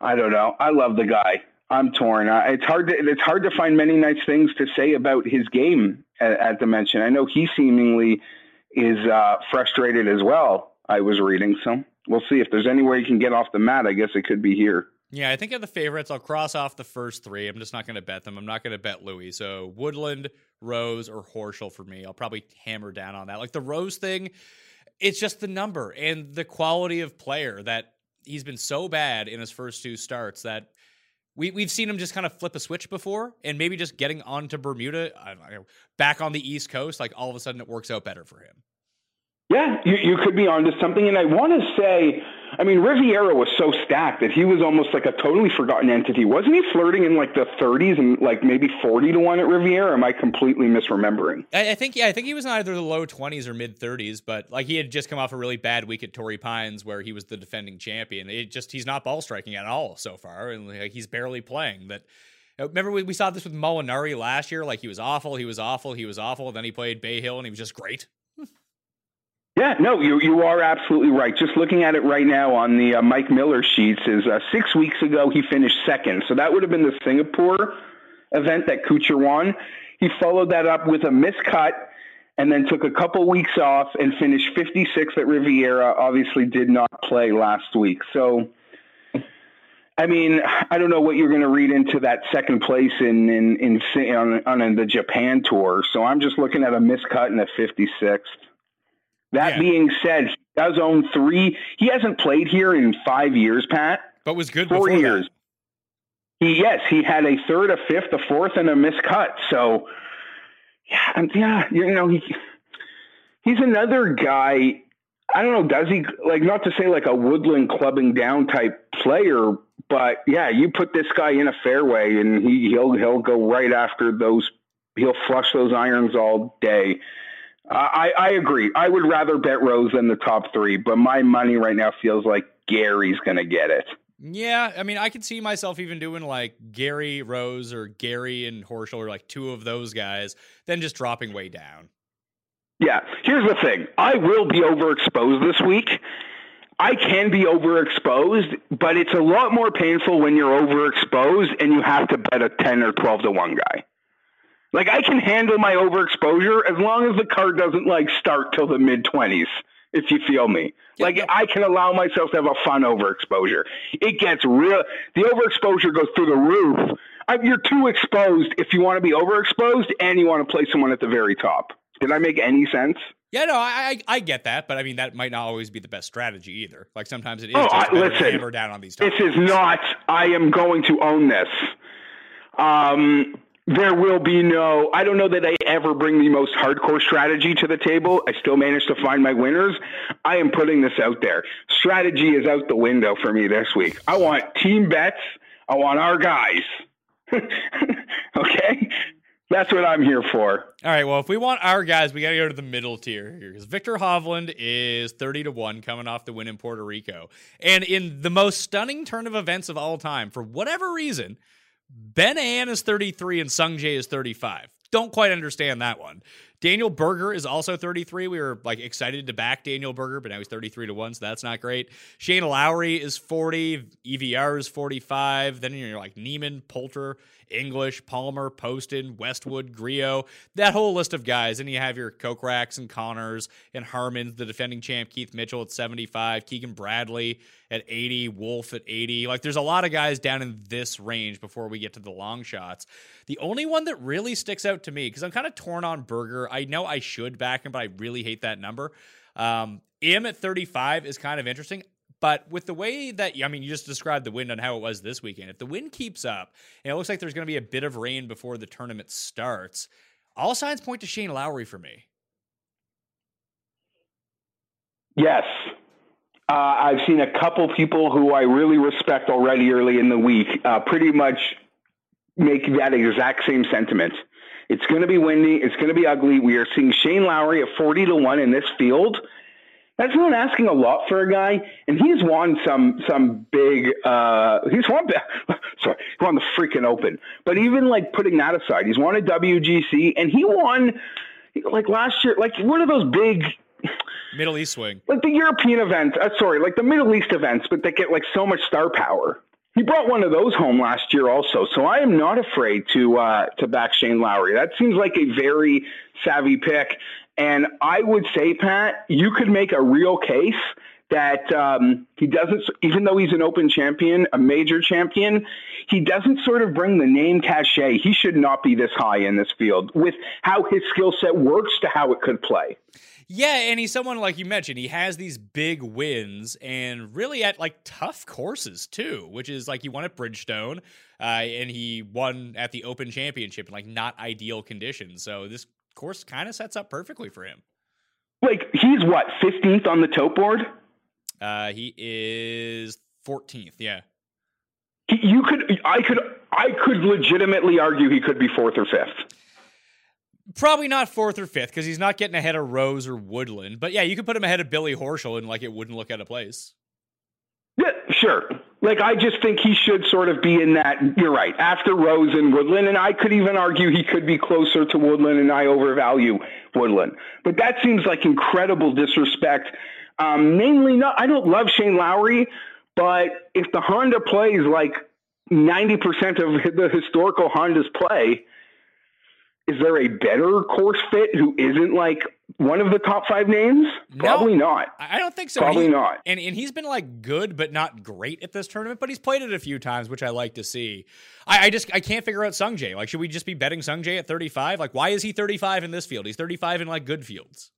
I don't know. I love the guy. I'm torn. It's hard to find many nice things to say about his game at the mention. I know he seemingly is frustrated as well, I was reading. So we'll see if there's any way he can get off the mat. I guess it could be here. Yeah, I think of the favorites, I'll cross off the first three. I'm just not going to bet them. I'm not going to bet Louis. So Woodland, Rose, or Horschel for me. I'll probably hammer down on that. Like the Rose thing, it's just the number and the quality of player that he's been so bad in his first two starts that we've seen him just kind of flip a switch before, and maybe just getting onto Bermuda, back on the East Coast, like all of a sudden it works out better for him. Yeah, you could be onto something. And I want to say, I mean, Riviera was so stacked that he was almost like a totally forgotten entity. Wasn't he flirting in like the 30s and like maybe 40-1 at Riviera? Am I completely misremembering? I think he was in either the low 20s or mid 30s, but like he had just come off a really bad week at Torrey Pines where he was the defending champion. He's not ball striking at all so far, and like, he's barely playing. That remember we saw this with Molinari last year. Like he was awful. Then he played Bay Hill and he was just great. Yeah, no, you are absolutely right. Just looking at it right now on the Mike Miller sheets is 6 weeks ago he finished second. So that would have been the Singapore event that Kuchar won. He followed that up with a miscut and then took a couple weeks off and finished 56th at Riviera. Obviously did not play last week. So, I mean, I don't know what you're going to read into that second place on the Japan tour. So I'm just looking at a miscut and a 56th. That being said, he does own three. He hasn't played here in 5 years, Pat. But was good before 4 years. That. He had a third, a fifth, a fourth, and a miscut. So, he's another guy. I don't know, does he, like, not to say like a Woodland clubbing down type player, but yeah, you put this guy in a fairway and he'll go right after those. He'll flush those irons all day. I agree. I would rather bet Rose than the top three, but my money right now feels like Gary's going to get it. Yeah, I mean, I could see myself even doing like Gary, Rose, or Gary and Horschel, or like two of those guys, then just dropping way down. Yeah, here's the thing. I will be overexposed this week. I can be overexposed, but it's a lot more painful when you're overexposed and you have to bet a 10 or 12 to 1 guy. Like, I can handle my overexposure as long as the card doesn't, like, start till the mid-20s, if you feel me. Yeah, like, yeah. I can allow myself to have a fun overexposure. It gets real. The overexposure goes through the roof. You're too exposed if you want to be overexposed and you want to play someone at the very top. Did I make any sense? Yeah, no, I get that, but I mean that might not always be the best strategy either. Like sometimes it is just to hammer down on these topics. This is not. I am going to own this. There will be no, I don't know that I ever bring the most hardcore strategy to the table. I still manage to find my winners. I am putting this out there. Strategy is out the window for me this week. I want team bets. I want our guys. Okay? That's what I'm here for. All right, well, if we want our guys, we got to go to the middle tier here. Because Victor Hovland is 30-1 coming off the win in Puerto Rico. And in the most stunning turn of events of all time, for whatever reason, Ben Ann is 33 and Sungjae is 35. Don't quite understand that one. Daniel Berger is also 33. We were like excited to back Daniel Berger, but now he's 33-1, so that's not great. Shane Lowry is 40. EVR is 45. Then you're like Niemann, Poulter, English, Palmer, Poston, Westwood, Griot, that whole list of guys. And you have your Kokrak's and Connors and Harmons, the defending champ, Keith Mitchell at 75, Keegan Bradley at 80, Wolf at 80. Like there's a lot of guys down in this range before we get to the long shots. The only one that really sticks out to me, because I'm kind of torn on Berger. I know I should back him, but I really hate that number. Im at 35 is kind of interesting. But with the way that, I mean, you just described the wind on how it was this weekend. If the wind keeps up, and it looks like there's going to be a bit of rain before the tournament starts, all signs point to Shane Lowry for me. Yes. I've seen a couple people who I really respect already early in the week pretty much make that exact same sentiment. It's going to be windy. It's going to be ugly. We are seeing Shane Lowry at 40-1 in this field. That's not asking a lot for a guy, and he's won some big. He won the freaking Open. But even like putting that aside, he's won a WGC, and he won like last year. Like what are those big Middle East swing? Like the European events. Like the Middle East events, but they get like so much star power. He brought one of those home last year also. So I am not afraid to back Shane Lowry. That seems like a very savvy pick. And I would say, Pat, you could make a real case that he doesn't, even though he's an Open champion, a major champion, he doesn't sort of bring the name cachet. He should not be this high in this field with how his skill set works to how it could play. Yeah, and he's someone, like you mentioned, he has these big wins and really at, like, tough courses, too, which is, like, he won at Bridgestone, and he won at the Open Championship in, like, not ideal conditions. So this course kind of sets up perfectly for him. Like, he's, what, 15th on the tote board? He is 14th, yeah. I could legitimately argue he could be 4th or 5th. Probably not 4th or 5th because he's not getting ahead of Rose or Woodland. But yeah, you could put him ahead of Billy Horschel and like it wouldn't look out of place. Yeah, sure. Like I just think he should sort of be in that. You're right. After Rose and Woodland, and I could even argue he could be closer to Woodland, and I overvalue Woodland. But that seems like incredible disrespect. I don't love Shane Lowry, but if the Honda plays like 90% of the historical Hondas play. Is there a better course fit who isn't like one of the top five names? Probably not. I don't think so. Probably not. And he's been like good, but not great at this tournament, but he's played it a few times, which I like to see. I just can't figure out Sungjae. Like, should we just be betting Sungjae at 35? Like, why is he 35 in this field? He's 35 in like good fields.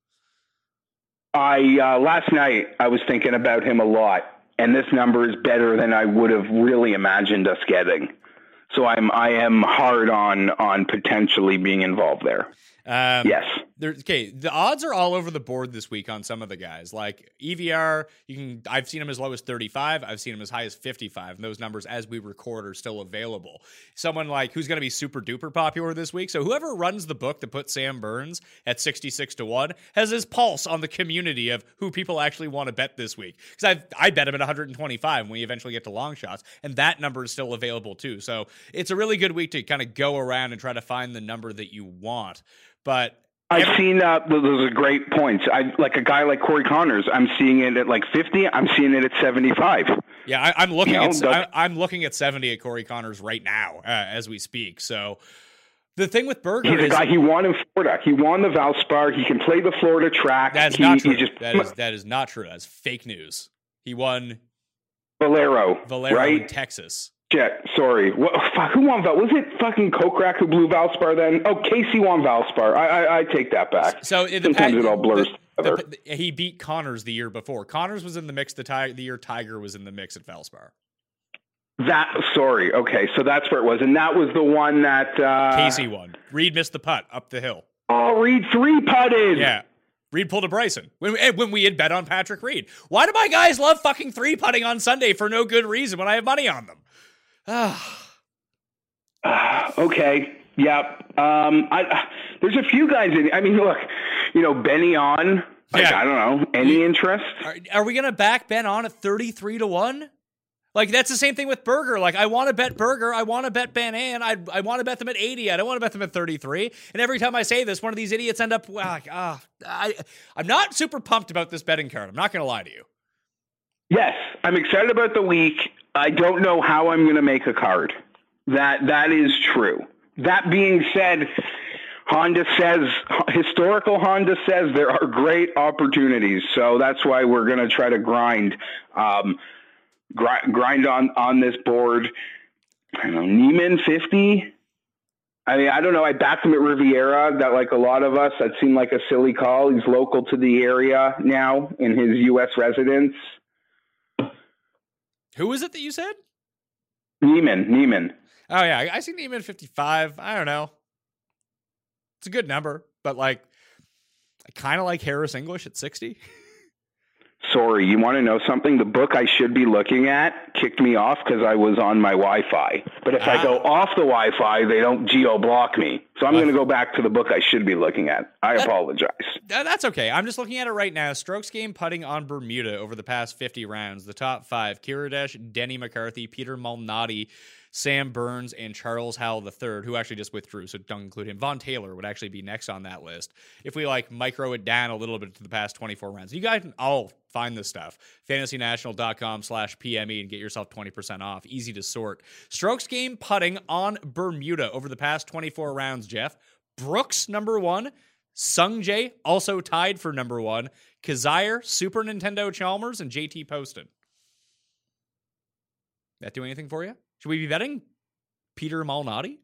Last night I was thinking about him a lot, and this number is better than I would have really imagined us getting. So I am hard on potentially being involved there. Yes. Okay. The odds are all over the board this week on some of the guys. Like EVR, I've seen him as low as 35. I've seen him as high as 55. And those numbers as we record are still available. Someone like who's going to be super duper popular this week. So whoever runs the book that puts Sam Burns at 66-1 has his pulse on the community of who people actually want to bet this week. Because I bet him at 125 when we eventually get to long shots. And that number is still available too. So it's a really good week to kind of go around and try to find the number that you want. But I've seen those are great points. I like a guy like Corey Connors. I'm seeing it at like 50. I'm seeing it at 75. Yeah, I'm looking at 70 at Corey Connors right now as we speak. So the thing with Berger, he's a guy he won in Florida. He won the Valspar. He can play the Florida track. That's not true. That is not true. That's fake news. He won Valero right? In Texas. Yeah, sorry. Who won Valspar? Was it fucking Kokrak who blew Valspar then? Oh, Casey won Valspar. I take that back. So sometimes it all blurs together. He beat Connors the year before. Connors was in the mix the year Tiger was in the mix at Valspar. Okay, so that's where it was. And that was the one that... Casey won. Reed missed the putt up the hill. Oh, Reed three-putted! Yeah. Reed pulled a Bryson when we had bet on Patrick Reed. Why do my guys love fucking three-putting on Sunday for no good reason when I have money on them? Okay. Yeah. There's a few guys in. I mean, look, you know, Benny on. Like, yeah. I don't know. Any interest? Are we gonna back Ben on at 33-1? Like, that's the same thing with Berger. Like, I want to bet Berger. I want to bet Banan. I want to bet them at 80. I don't want to bet them at 33. And every time I say this, one of these idiots end up, like, I'm not super pumped about this betting card. I'm not going to lie to you. Yes, I'm excited about the week. I don't know how I'm going to make a card. That is true. That being said, historical Honda says there are great opportunities. So that's why we're going to try to grind on this board. I don't know, Niemann 50. I mean, I don't know. I backed him at Riviera. That, like a lot of us, that seemed like a silly call. He's local to the area now in his U.S. residence. Who is it that you said? Niemann. Oh yeah, I see Niemann 55. I don't know. It's a good number, but like, I kind of like Harris English at 60. Sorry, you want to know something? The book I should be looking at kicked me off because I was on my Wi-Fi. But if I go off the Wi-Fi, they don't geo-block me. So I'm going to go back to the book I should be looking at. I apologize. That's okay. I'm just looking at it right now. Strokes Gained putting on Bermuda over the past 50 rounds. The top five, Kiradesh, Denny McCarthy, Peter Malnati, Sam Burns, and Charles Howell III, who actually just withdrew, so don't include him. Von Taylor would actually be next on that list if we like micro it down a little bit to the past 24 rounds. You guys can all find this stuff. FantasyNational.com/PME and get yourself 20% off. Easy to sort. Strokes Gained putting on Bermuda over the past 24 rounds, Jeff. Brooks, number one. Sungjae, also tied for number one. Kazire, Super Nintendo Chalmers, and JT Poston. That do anything for you? Should we be betting Peter Malnati?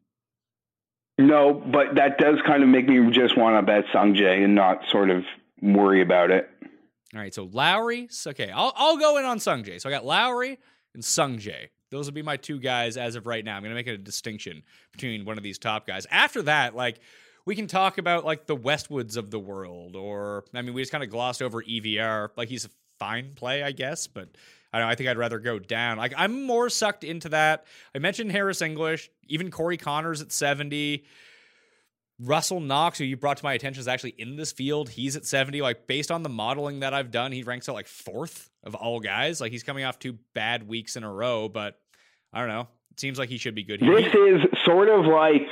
No, but that does kind of make me just want to bet Sungjae and not sort of worry about it. All right, so Lowry. Okay, I'll go in on Sungjae. So I got Lowry and Sungjae. Those would be my two guys as of right now. I'm going to make a distinction between one of these top guys. After that, like, we can talk about like the Westwoods of the world, or I mean, we just kind of glossed over EVR. Like, he's a fine play, I guess, but I don't know, I think I'd rather go down. Like, I'm more sucked into that. I mentioned Harris English, even Corey Connors at 70. Russell Knox, who you brought to my attention, is actually in this field. He's at 70. Like, based on the modeling that I've done, he ranks at like fourth of all guys. Like, he's coming off two bad weeks in a row, but I don't know. It seems like he should be good here. This is sort of like,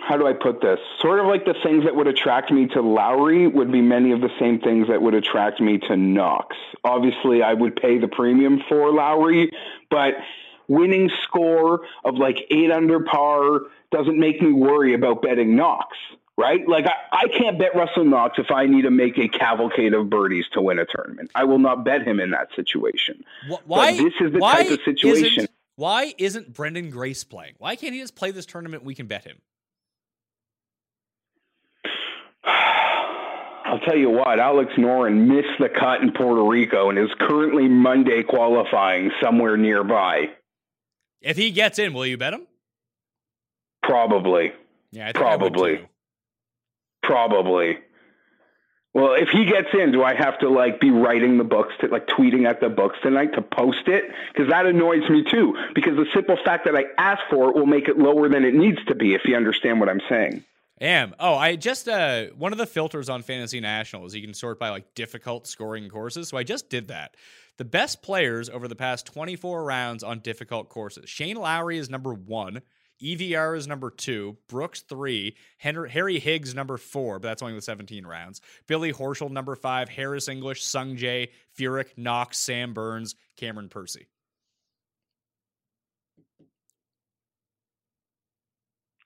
how do I put this? Sort of like the things that would attract me to Lowry would be many of the same things that would attract me to Knox. Obviously, I would pay the premium for Lowry, but winning score of like 8 under par doesn't make me worry about betting Knox, right? Like, I can't bet Russell Knox if I need to make a cavalcade of birdies to win a tournament. I will not bet him in that situation. Why? But this is the type of situation. Why isn't Brendan Grace playing? Why can't he just play this tournament? We can bet him. I'll tell you what, Alex Noren missed the cut in Puerto Rico and is currently Monday qualifying somewhere nearby. If he gets in, will you bet him? Probably. Yeah, I think probably. I would too. Probably. Well, if he gets in, do I have to like be writing the books, to, like tweeting at the books tonight to post it? Because that annoys me too. Because the simple fact that I asked for it will make it lower than it needs to be. If you understand what I'm saying. Am. Oh, I just, one of the filters on Fantasy National is you can sort by like difficult scoring courses. So I just did that. The best players over the past 24 rounds on difficult courses. Shane Lowry is number one. EVR is number two. Brooks, three. Harry Higgs, number four, but that's only the 17 rounds. Billy Horschel, number five. Harris English, Sungjae, Furyk, Knox, Sam Burns, Cameron Percy.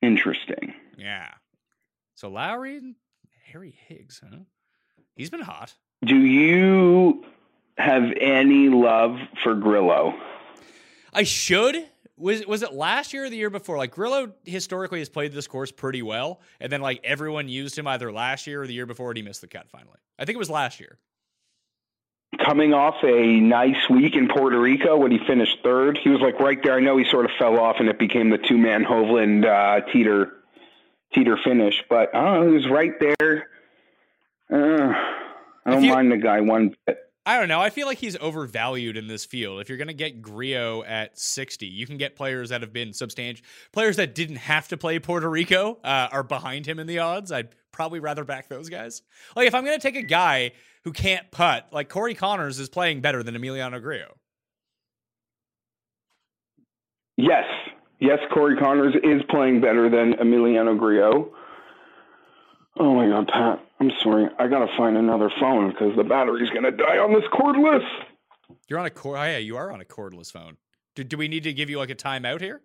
Interesting. Yeah. So Lowry and Harry Higgs, huh? He's been hot. Do you have any love for Grillo? I should. Was it last year or the year before? Like, Grillo historically has played this course pretty well, and then like everyone used him either last year or the year before, and he missed the cut finally. I think it was last year. Coming off a nice week in Puerto Rico when he finished third, he was like right there. I know he sort of fell off, and it became the two-man Hovland Teeter finish, but I don't know, he was right there. I don't mind the guy one bit. I don't know. I feel like he's overvalued in this field. If you're going to get Grillo at 60, you can get players that have been substantial. Players that didn't have to play Puerto Rico are behind him in the odds. I'd probably rather back those guys. Like, if I'm going to take a guy who can't putt, like Corey Connors is playing better than Emiliano Grillo. Yes. Yes, Corey Connors is playing better than Emiliano Grillo. Oh, my God, Pat. I'm sorry. I got to find another phone because the battery's going to die on this cordless. You're on a cord. Oh, yeah, you are on a cordless phone. Do we need to give you like a timeout here?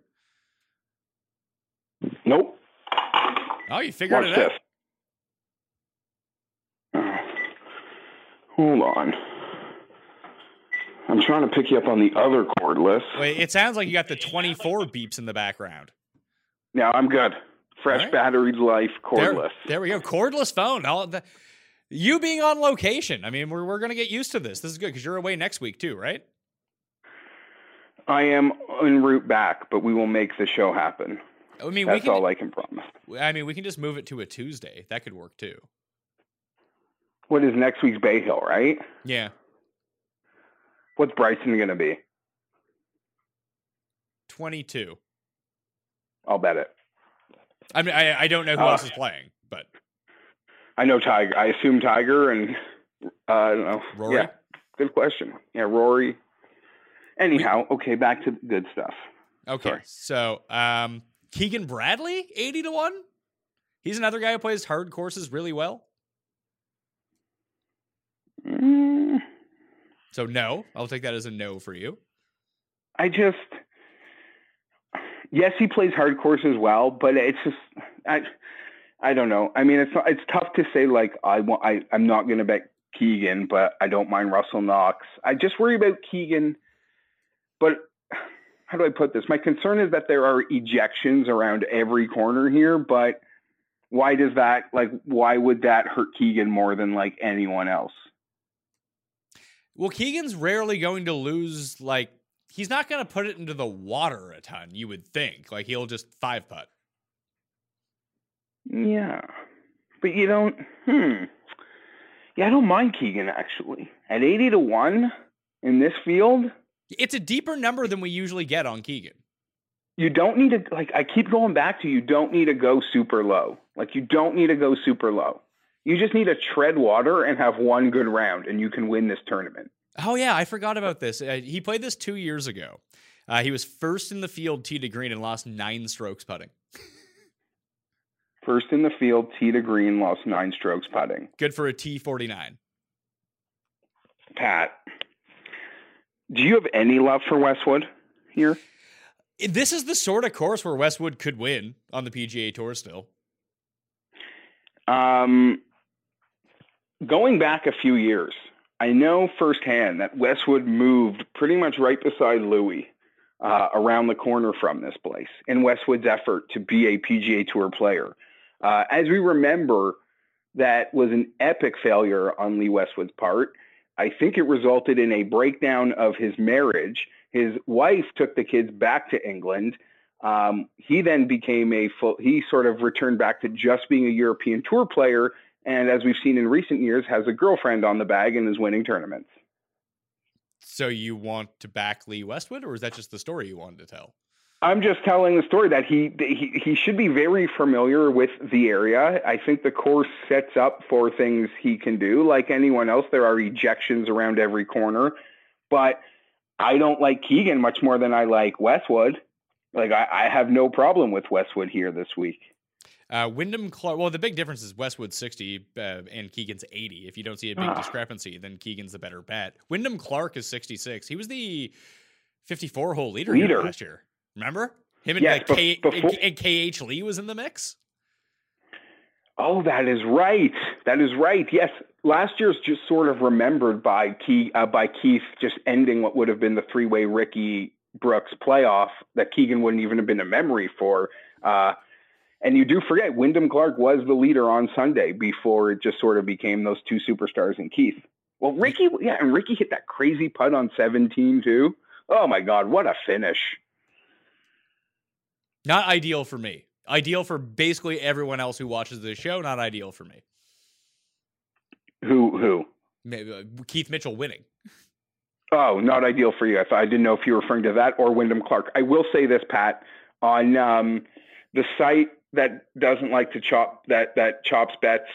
Nope. Oh, you figured it out. Hold on. I'm trying to pick you up on the other cordless. Wait, it sounds like you got the 24 beeps in the background. No, I'm good. Fresh battery life, cordless. There we go. Cordless phone. You being on location. I mean, we're going to get used to this. This is good because you're away next week too, right? I am en route back, but we will make the show happen. I mean, that's all I can promise. I mean, we can just move it to a Tuesday. That could work too. What is next week's Bay Hill, right? Yeah. What's Bryson going to be? 22. I'll bet it. I mean, I don't know who else is playing, but I know Tiger. I assume Tiger and I don't know. Rory? Yeah, good question. Yeah, Rory. Anyhow, okay, back to good stuff. Okay, Sorry. So Keegan Bradley, 80-1. He's another guy who plays hard courses really well. So no, I'll take that as a no for you. Yes, he plays hard courses well, but it's just I don't know. I mean, it's tough to say. Like I'm not going to bet Keegan, but I don't mind Russell Knox. I just worry about Keegan. But how do I put this? My concern is that there are ejections around every corner here. But why would that hurt Keegan more than like anyone else? Well, Keegan's rarely going to lose like. He's not going to put it into the water a ton, you would think. Like, he'll just 5-putt. Yeah. But you don't... Yeah, I don't mind Keegan, actually. At 80-1 in this field... It's a deeper number than we usually get on Keegan. You don't need to... Like, I keep going back to you don't need to go super low. Like, you don't need to go super low. You just need to tread water and have one good round, and you can win this tournament. Oh, yeah, I forgot about this. He played this 2 years ago. He was first in the field, tee to green, and lost 9 strokes putting. First in the field, tee to green, lost 9 strokes putting. Good for a T49. Pat, do you have any love for Westwood here? This is the sort of course where Westwood could win on the PGA Tour still. Going back a few years, I know firsthand that Westwood moved pretty much right beside Louis around the corner from this place in Westwood's effort to be a PGA Tour player. As we remember, that was an epic failure on Lee Westwood's part. I think it resulted in a breakdown of his marriage. His wife took the kids back to England. He then became he sort of returned back to just being a European Tour player. And as we've seen in recent years, has a girlfriend on the bag and is winning tournaments. So you want to back Lee Westwood, or is that just the story you wanted to tell? I'm just telling the story that he should be very familiar with the area. I think the course sets up for things he can do. Like anyone else, there are ejections around every corner. But I don't like Keegan much more than I like Westwood. Like I have no problem with Westwood here this week. Wyndham Clark. Well, the big difference is Westwood's 60 and Keegan's 80. If you don't see a big discrepancy, then Keegan's the better bet. Wyndham Clark is 66. He was the 54-hole leader last year. Remember him and KH Lee was in the mix. Oh, that is right. That is right. Yes, last year's just sort of remembered by Keith just ending what would have been the three-way Rickie Brooks playoff that Keegan wouldn't even have been a memory for. And you do forget, Wyndham Clark was the leader on Sunday before it just sort of became those two superstars and Keith. Well, Rickie hit that crazy putt on 17 too. Oh my God, what a finish. Not ideal for me. Ideal for basically everyone else who watches this show, not ideal for me. Who? Maybe, Keith Mitchell winning. Oh, not ideal for you. I didn't know if you were referring to that or Wyndham Clark. I will say this, Pat, on the site that doesn't like to chop that chops bets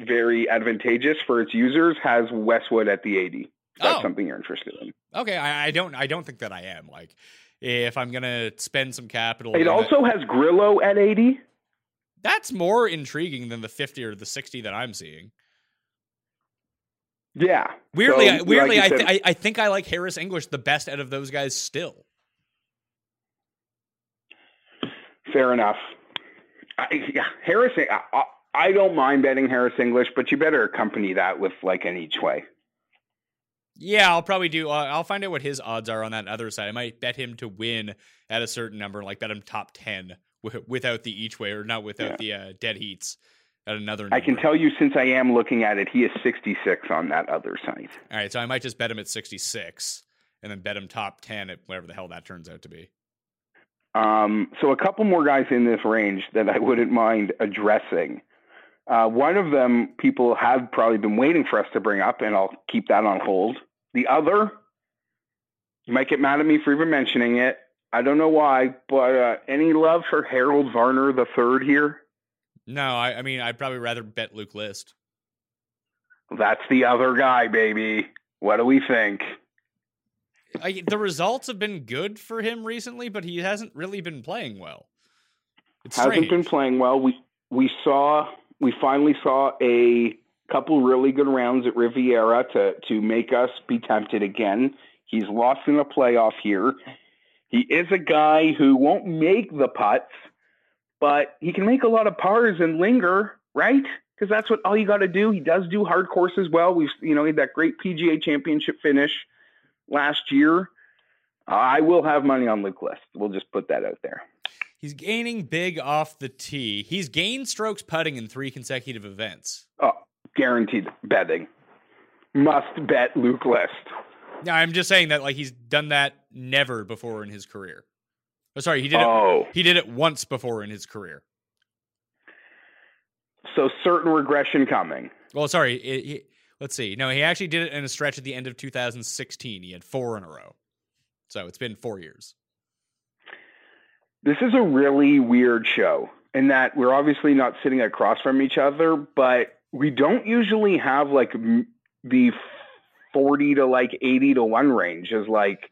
very advantageous for its users has Westwood at the 80. That's something you're interested in. Okay. I don't think that I am. Like if I'm going to spend some capital. It also has Grillo at 80. That's more intriguing than the 50 or the 60 that I'm seeing. Yeah. Weirdly, like I think I like Harris English the best out of those guys still. Fair enough. Harris, I don't mind betting Harris English, but you better accompany that with like an each way. Yeah, I'll probably do. I'll find out what his odds are on that other side. I might bet him to win at a certain number, like bet him top 10 without the each way, or not without the dead heats at another number. I can tell you, since I am looking at it, he is 66 on that other side. All right, so I might just bet him at 66 and then bet him top 10 at whatever the hell that turns out to be. So a couple more guys in this range that I wouldn't mind addressing. One of them people have probably been waiting for us to bring up, and I'll keep that on hold. The other, you might get mad at me for even mentioning it. I don't know why, but any love for Harold Varner III here? No, I mean, I'd probably rather bet Luke List. That's the other guy, baby. What do we think? The results have been good for him recently, but he hasn't really been playing well. It's strange. Hasn't been playing well. We finally saw a couple really good rounds at Riviera to make us be tempted again. He's lost in the playoff here. He is a guy who won't make the putts, but he can make a lot of pars and linger, right? Because that's what all you got to do. He does do hard courses well. He had that great PGA Championship finish last year. I will have money on Luke List. We'll just put that out there. He's gaining big off the tee. He's gained strokes putting in 3 consecutive events. Oh, guaranteed betting. Must bet Luke List. Now, I'm just saying that he's done that never before in his career. Oh, sorry, he did it once before in his career. So certain regression coming. Well, sorry, let's see. No, he actually did it in a stretch at the end of 2016. He had 4 in a row. So it's been 4 years. This is a really weird show in that we're obviously not sitting across from each other, but we don't usually have the 40 to 80 to 1 range is like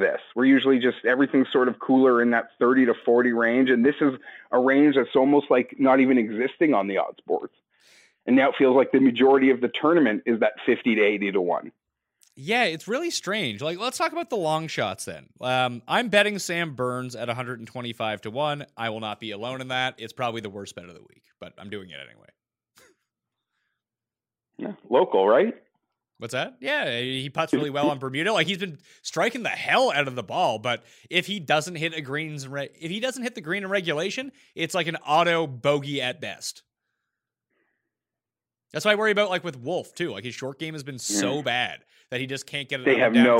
this. We're usually just everything's sort of cooler in that 30 to 40 range. And this is a range that's almost not even existing on the odds boards. And now it feels like the majority of the tournament is that 50 to 80 to 1. Yeah, it's really strange. Let's talk about the long shots then. I'm betting Sam Burns at 125 to 1. I will not be alone in that. It's probably the worst bet of the week, but I'm doing it anyway. Yeah, local, right? What's that? Yeah, he putts really well on Bermuda. He's been striking the hell out of the ball, but if he doesn't hit if he doesn't hit the green in regulation, it's like an auto bogey at best. That's why I worry about with Wolf too. His short game has been so bad that he just can't get it. They have no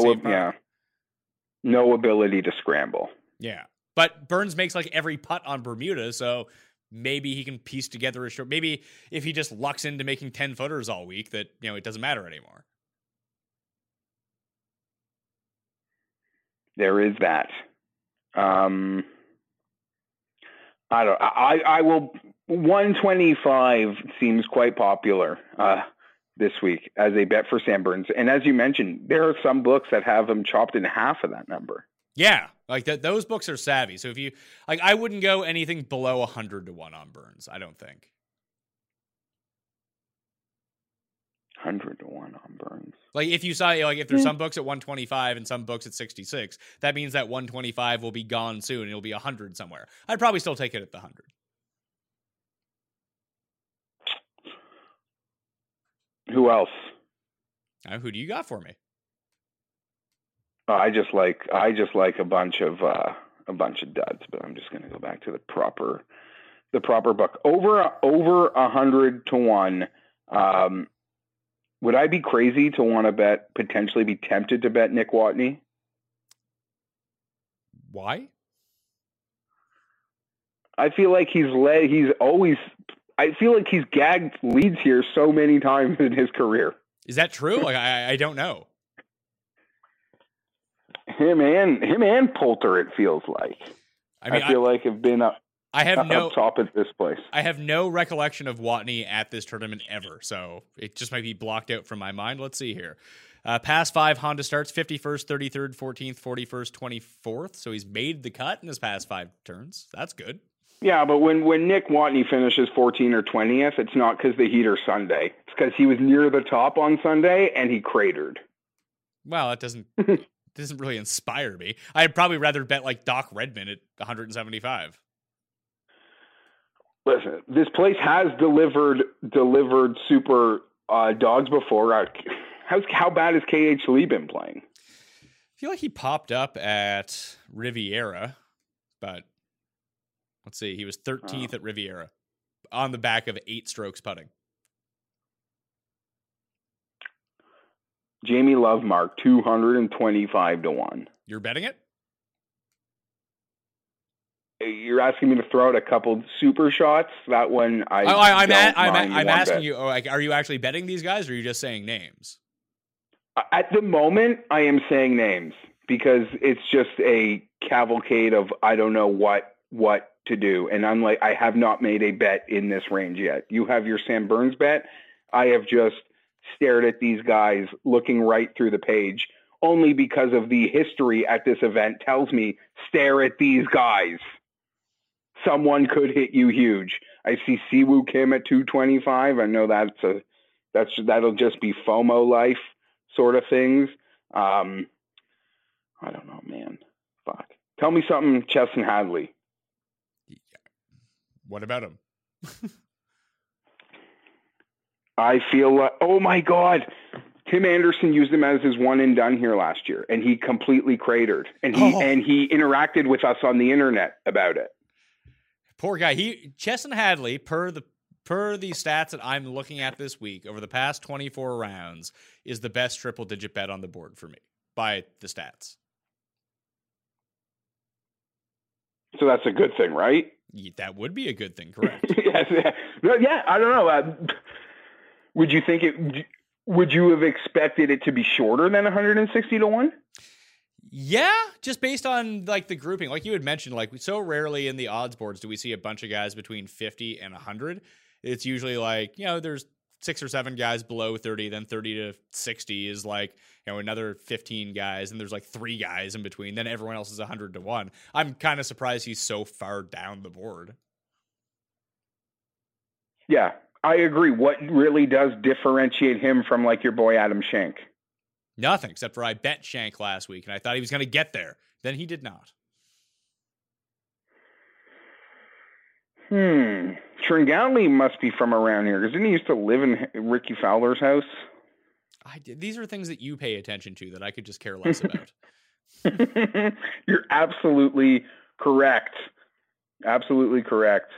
ability to scramble. Yeah, but Burns makes every putt on Bermuda, so maybe he can piece together a short. Maybe if he just lucks into making 10-footers all week, that it doesn't matter anymore. There is that. I don't. I will. 125 seems quite popular this week as a bet for Sam Burns. And as you mentioned, there are some books that have him chopped in half of that number. Yeah, those books are savvy. So if you I wouldn't go anything below 100 to 1 on Burns. I don't think. 100 to 1 on Burns. If you saw, if there's some books at 125 and some books at 66, that means that 125 will be gone soon. And it'll be 100 somewhere. I'd probably still take it at the 100. Who else? Who do you got for me? I just like a bunch of duds, but I'm just going to go back to the proper book. Over 100 to 1. Would I be crazy to want to be tempted to bet Nick Watney? Why? I feel like I feel like he's gagged leads here so many times in his career. Is that true? I don't know. Him and Poulter, it feels like. I feel like have been up top at this place. I have no recollection of Watney at this tournament ever, so it just might be blocked out from my mind. Let's see here. Past five Honda starts, 51st, 33rd, 14th, 41st, 24th. So he's made the cut in his past five turns. That's good. Yeah, but when Nick Watney finishes 14th or 20th, it's not because the heater Sunday. It's because he was near the top on Sunday and he cratered. Well, that doesn't really inspire me. I'd probably rather bet like Doc Redman at 175. Listen, this place has delivered super dogs before. How bad has KH Lee been playing? I feel like he popped up at Riviera, but let's see. He was 13th at Riviera on the back of 8 strokes putting. Jamie Lovemark, 225-1. You're betting it? You're asking me to throw out a couple super shots. That one, I'm asking you. Are you actually betting these guys, or are you just saying names? At the moment, I am saying names because it's just a cavalcade of I don't know what to do, and I'm like, I have not made a bet in this range yet. You have your Sam Burns bet. I have just stared at these guys looking right through the page only because of the history at this event tells me stare at these guys. Someone could hit you huge. I see Siwoo Kim at 225. I know that'll just be FOMO life sort of things. I don't know, man. Fuck. Tell me something, Chesson Hadley. Yeah. What about him? I feel like, oh my God, Tim Anderson used him as his one and done here last year, and he completely cratered, and he interacted with us on the internet about it. Poor guy. Chesson Hadley, per the stats that I'm looking at this week, over the past 24 rounds, is the best triple digit bet on the board for me by the stats. So that's a good thing, right? That would be a good thing, correct? Yeah, I don't know. Would you think it? Would you have expected it to be shorter than 160-1? Yeah, just based on like the grouping, like you had mentioned, like so rarely in the odds boards do we see a bunch of guys between 50 and 100. It's usually like, you know, there's 6 or 7 guys below 30, then 30 to 60 is like, you know, another 15 guys, and there's like 3 guys in between. Then everyone else is 100-1. I'm kind of surprised he's so far down the board. Yeah. I agree. What really does differentiate him from like your boy Adam Schenk? Nothing, except for I bet Schenk last week and I thought he was going to get there. Then he did not. Tringali must be from around here because didn't he used to live in Rickie Fowler's house? I did. These are things that you pay attention to that I could just care less about. You're absolutely correct. Absolutely correct.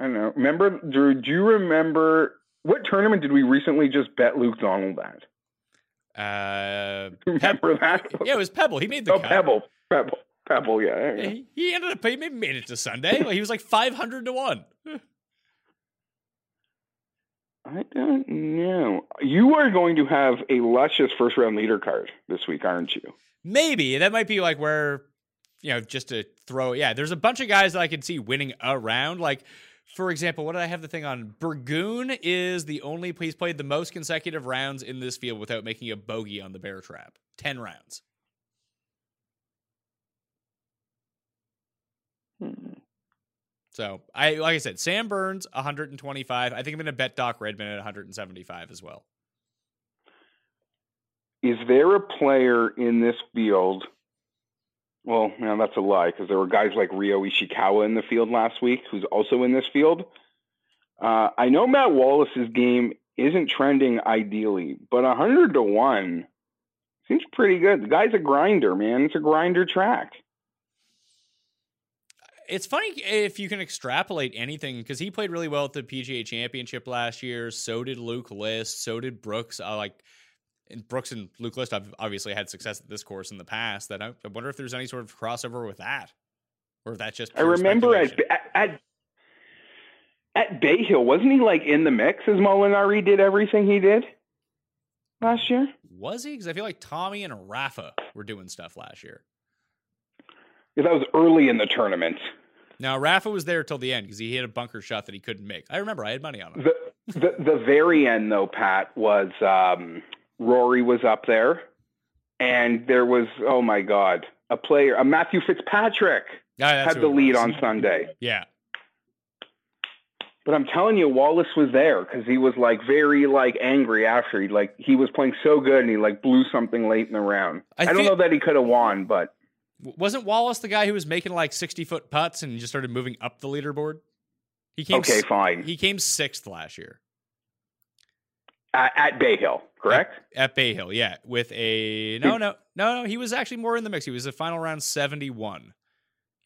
I don't know. Remember, Drew, do you remember what tournament did we recently just bet Luke Donald at? Remember that? Yeah, it was Pebble. He made the cut. Pebble, yeah. He ended up, he made it to Sunday. He was like 500-1. I don't know. You are going to have a luscious first round leader card this week, aren't you? Maybe. That might be like where, you know, just to throw, yeah, there's a bunch of guys that I could see winning a round. Like, for example, what did I have the thing on? Burgoon is the only, he's played the most consecutive rounds in this field without making a bogey on the bear trap. 10 rounds. So, like I said, Sam Burns, 125. I think I'm going to bet Doc Redman at 175 as well. Is there a player in this field? Well, no, that's a lie because there were guys like Ryo Ishikawa in the field last week who's also in this field. I know Matt Wallace's game isn't trending ideally, but 100-1 seems pretty good. The guy's a grinder, man. It's a grinder track. It's funny if you can extrapolate anything because he played really well at the PGA Championship last year. So did Luke List. So did Brooks. Brooks and Luke List have obviously had success at this course in the past. That I wonder if there's any sort of crossover with that, or if that's just. I remember at Bay Hill, wasn't he like in the mix as Molinari did everything he did last year? Was he? Because I feel like Tommy and Rafa were doing stuff last year. Yeah, that was early in the tournament. Now Rafa was there till the end because he hit a bunker shot that he couldn't make. I remember I had money on him. The very end though, Pat was. Rory was up there, and there was, oh my God, a player, a Matthew Fitzpatrick had the lead on Sunday. Yeah. But I'm telling you, Wallace was there because he was very angry after. He was playing so good and he blew something late in the round. I don't know that he could have won, but. Wasn't Wallace the guy who was making 60 foot putts and just started moving up the leaderboard? Fine. He came sixth last year. At Bay Hill, correct? At Bay Hill, yeah. With a no. He was actually more in the mix. He was a final round 71.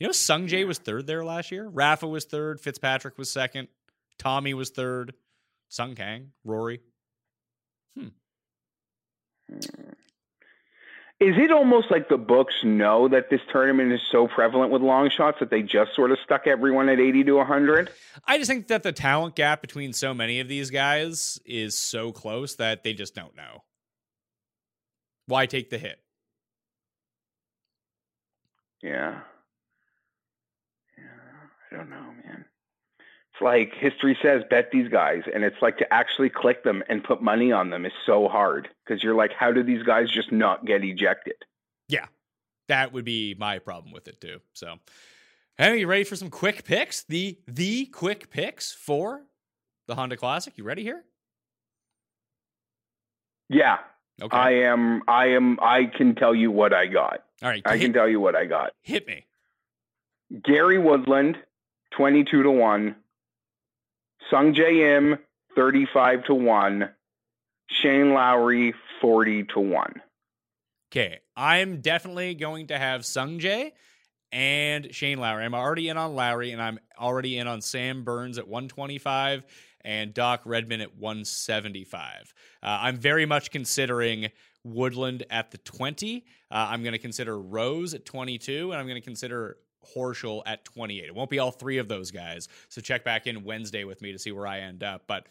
You know, Sungjae was third there last year. Rafa was third. Fitzpatrick was second. Tommy was third. Sung Kang, Rory. Is it almost like the books know that this tournament is so prevalent with long shots that they just sort of stuck everyone at 80 to 100? I just think that the talent gap between so many of these guys is so close that they just don't know. Why take the hit? Yeah. I don't know, man. It's like history says, bet these guys. And it's like to actually click them and put money on them is so hard. Because you're like, how do these guys just not get ejected? Yeah, that would be my problem with it too. So, hey, you ready for some quick picks? The quick picks for the Honda Classic. You ready here? Yeah. Okay. I can tell you what I got. All right. Hit me. Gary Woodland, 22 to 1. Sungjae Im, 35 to 1. Shane Lowry, 40 to 1. Okay, I'm definitely going to have Sungjae and Shane Lowry. I'm already in on Lowry, and I'm already in on Sam Burns at 125 and Doc Redman at 175. I'm very much considering Woodland at the 20. I'm going to consider Rose at 22, and I'm going to consider Horschel at 28. It won't be all three of those guys, so check back in Wednesday with me to see where I end up. But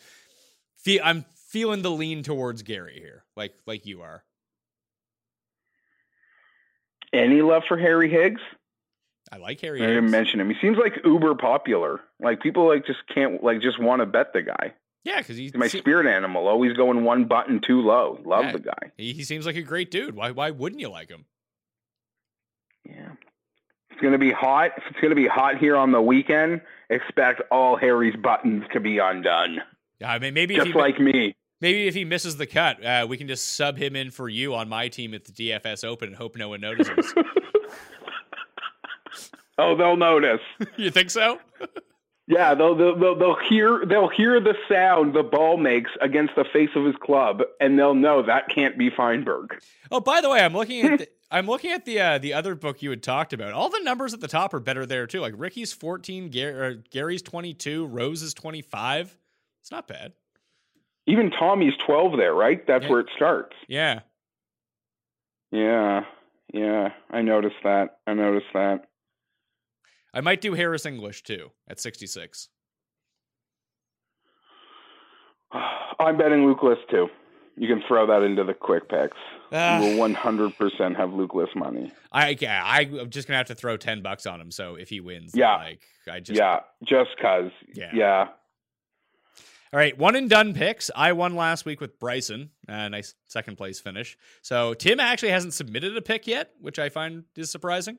I'm feeling the lean towards Gary here, like you are. Any love for Harry Higgs? I like Harry Higgs. I didn't mention him. He seems uber popular. People just can't just want to bet the guy. Yeah, because he's my spirit animal. Always going one button too low. Love the guy. He seems like a great dude. Why wouldn't you like him? Yeah. It's going to be hot. If it's going to be hot here on the weekend, expect all Harry's buttons to be undone. I mean, maybe just me. Maybe if he misses the cut, we can just sub him in for you on my team at the DFS Open and hope no one notices. Oh, they'll notice. You think so? Yeah, they'll hear the sound the ball makes against the face of his club, and they'll know that can't be Feinberg. Oh, by the way, I'm looking at the other book you had talked about. All the numbers at the top are better there too. Ricky's 14, Gary's 22, Rose's 25. It's not bad. Even Tommy's 12 there, right? That's where it starts. Yeah. Yeah. I noticed that. I might do Harris English too at 66. I'm betting Luke List too. You can throw that into the quick picks. You will 100% have Luke List money. I'm just going to have to throw $10 on him. So if he wins, just cause. All right, one and done picks. I won last week with Bryson. Nice second place finish. So Tim actually hasn't submitted a pick yet, which I find is surprising.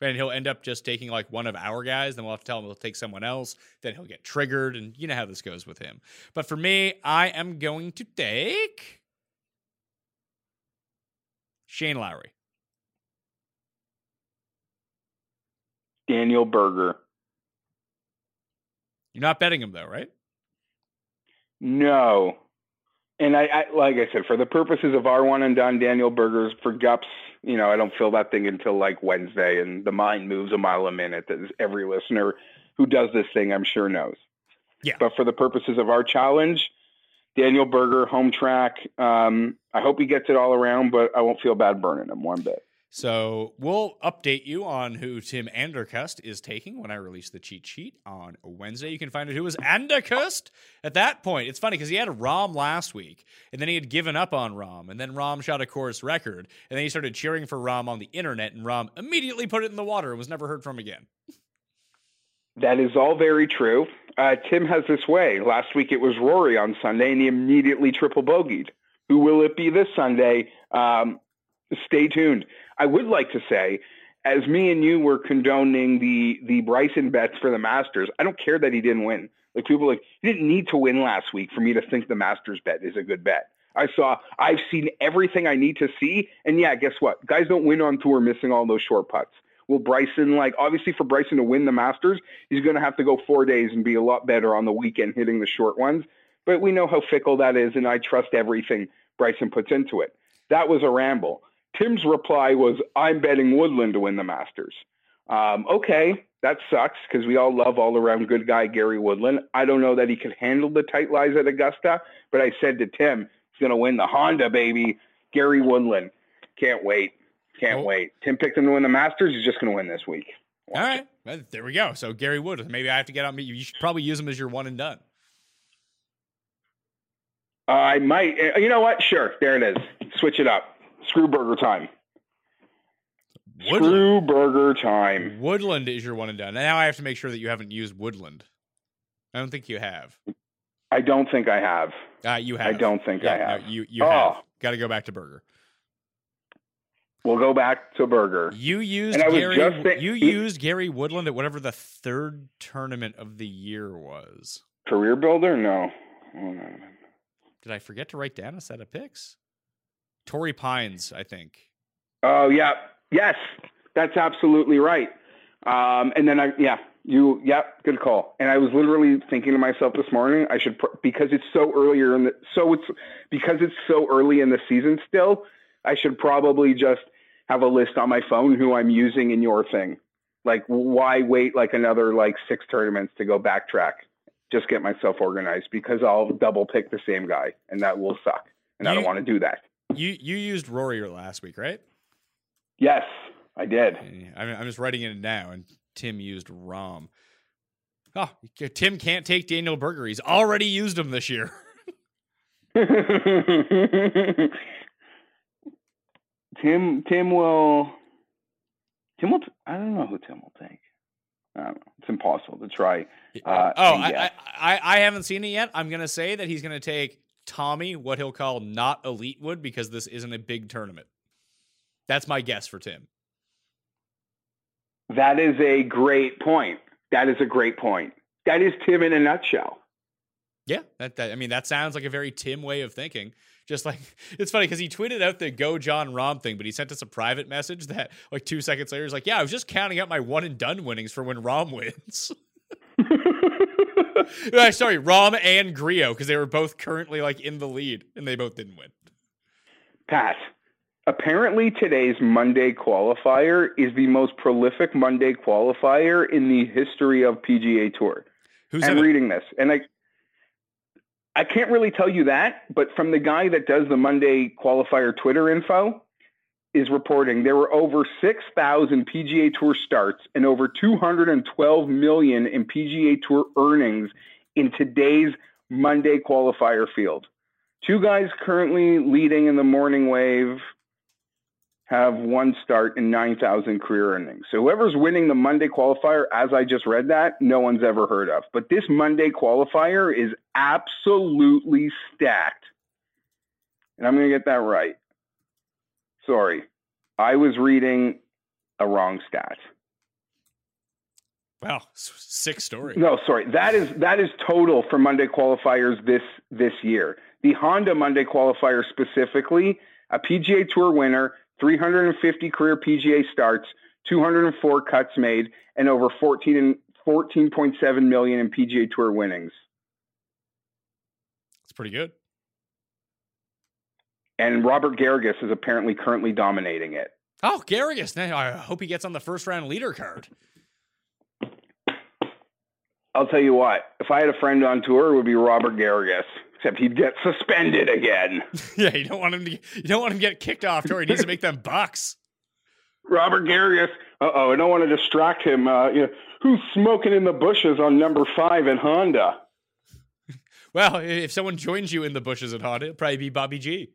And he'll end up just taking one of our guys. Then we'll have to tell him he'll take someone else. Then he'll get triggered. And you know how this goes with him. But for me, I am going to take Shane Lowry. Daniel Berger. You're not betting him though, right? No. And I, like I said, for the purposes of our one and done, Daniel Berger's for gups, I don't fill that thing until Wednesday, and the mind moves a mile a minute, as every listener who does this thing, I'm sure, knows. Yeah. But for the purposes of our challenge, Daniel Berger, home track. I hope he gets it all around, but I won't feel bad burning him one bit. So we'll update you on who Tim Andercust is taking when I release the cheat sheet on Wednesday. You can find out who was Andercust at that point. It's funny because he had Rahm last week, and then he had given up on Rahm, and then Rahm shot a course record, and then he started cheering for Rahm on the internet, and Rahm immediately put it in the water and was never heard from again. That is all very true. Tim has this way. Last week it was Rory on Sunday, and he immediately triple bogeyed. Who will it be this Sunday? Stay tuned. I would like to say, as me and you were condoning the Bryson bets for the Masters, I don't care that he didn't win. Like, people are like, he didn't need to win last week for me to think the Masters bet is a good bet. I've seen everything I need to see. And yeah, guess what? Guys don't win on tour missing all those short putts. Will Bryson, like, obviously for Bryson to win the Masters, he's going to have to go 4 days and be a lot better on the weekend hitting the short ones. But we know how fickle that is, and I trust everything Bryson puts into it. That was a ramble. Tim's reply was, I'm betting Woodland to win the Masters. Okay, that sucks, because we all love all-around good guy Gary Woodland. I don't know that he could handle the tight lies at Augusta, but I said to Tim, he's going to win the Honda, baby. Gary Woodland. Can't wait. Can't wait. Tim picked him to win the Masters. He's just going to win this week. Watch. All right. Well, there we go. So Gary Woodland. Maybe I have to get on. You should probably use him as your one and done. I might. You know what? Sure. There it is. Switch it up. Screwburger time. Woodland. Screwburger time. Woodland is your one and done. Now I have to make sure that you haven't used Woodland. I don't think you have. I don't think I have. You have. I don't think I have. No, you have. Got to go back to Burger. We'll go back to Burger. You used Gary Woodland at whatever the third tournament of the year was. Career Builder? No. Did I forget to write down a set of picks? Torrey Pines, I think. Oh, yeah. Yes, that's absolutely right. And then good call. And I was literally thinking to myself this morning, I should, because it's so earlier in the, season still, I should probably just have a list on my phone who I'm using in your thing. Like, why wait like another like six tournaments to go backtrack? Just get myself organized, because I'll double pick the same guy, and that will suck. And I don't want to do that. You used Rory last week, right? Yes, I did. I'm just writing it now, and Tim used Rahm. Oh, Tim can't take Daniel Berger. He's already used him this year. Tim will. I don't know who Tim will take. It's impossible to try. I haven't seen it yet. I'm going to say that he's going to take Tommy, what he'll call not elite wood, because this isn't a big tournament. That's my guess for Tim. That is a great point. That is Tim in a nutshell. Yeah. That sounds like a very Tim way of thinking. Just like, it's funny because he tweeted out the go John Rahm thing, but he sent us a private message that like 2 seconds later is like, yeah, I was just counting up my one and done winnings for when Rahm wins. Sorry, Rahm and Griot, because they were both currently like in the lead and they both didn't win. Pat, apparently today's Monday qualifier is the most prolific Monday qualifier in the history of PGA Tour. Reading this, and I can't really tell you that, but from the guy that does the Monday qualifier Twitter info is reporting there were over 6,000 PGA Tour starts and over $212 million in PGA Tour earnings in today's Monday qualifier field. Two guys currently leading in the morning wave have one start and 9,000 career earnings. So whoever's winning the Monday qualifier, as I just read that, no one's ever heard of. But this Monday qualifier is absolutely stacked. And I'm going to get that right. Sorry, I was reading a wrong stat. Wow, sick story. No, sorry. That is total for Monday qualifiers this year. The Honda Monday qualifier specifically, a PGA Tour winner, 350 career PGA starts, 204 cuts made, and over 14.7 million in PGA Tour winnings. That's pretty good. And Robert Garrigus is apparently currently dominating it. Oh, Garrigus. Now I hope he gets on the first round leader card. I'll tell you what, if I had a friend on tour, it would be Robert Garrigus, except he'd get suspended again. Yeah, you don't want him to get kicked off tour. He needs to make them bucks. Robert Garrigus. Uh-oh, I don't want to distract him. Who's smoking in the bushes on number 5 at Honda? Well, if someone joins you in the bushes at Honda, it'd probably be Bobby G.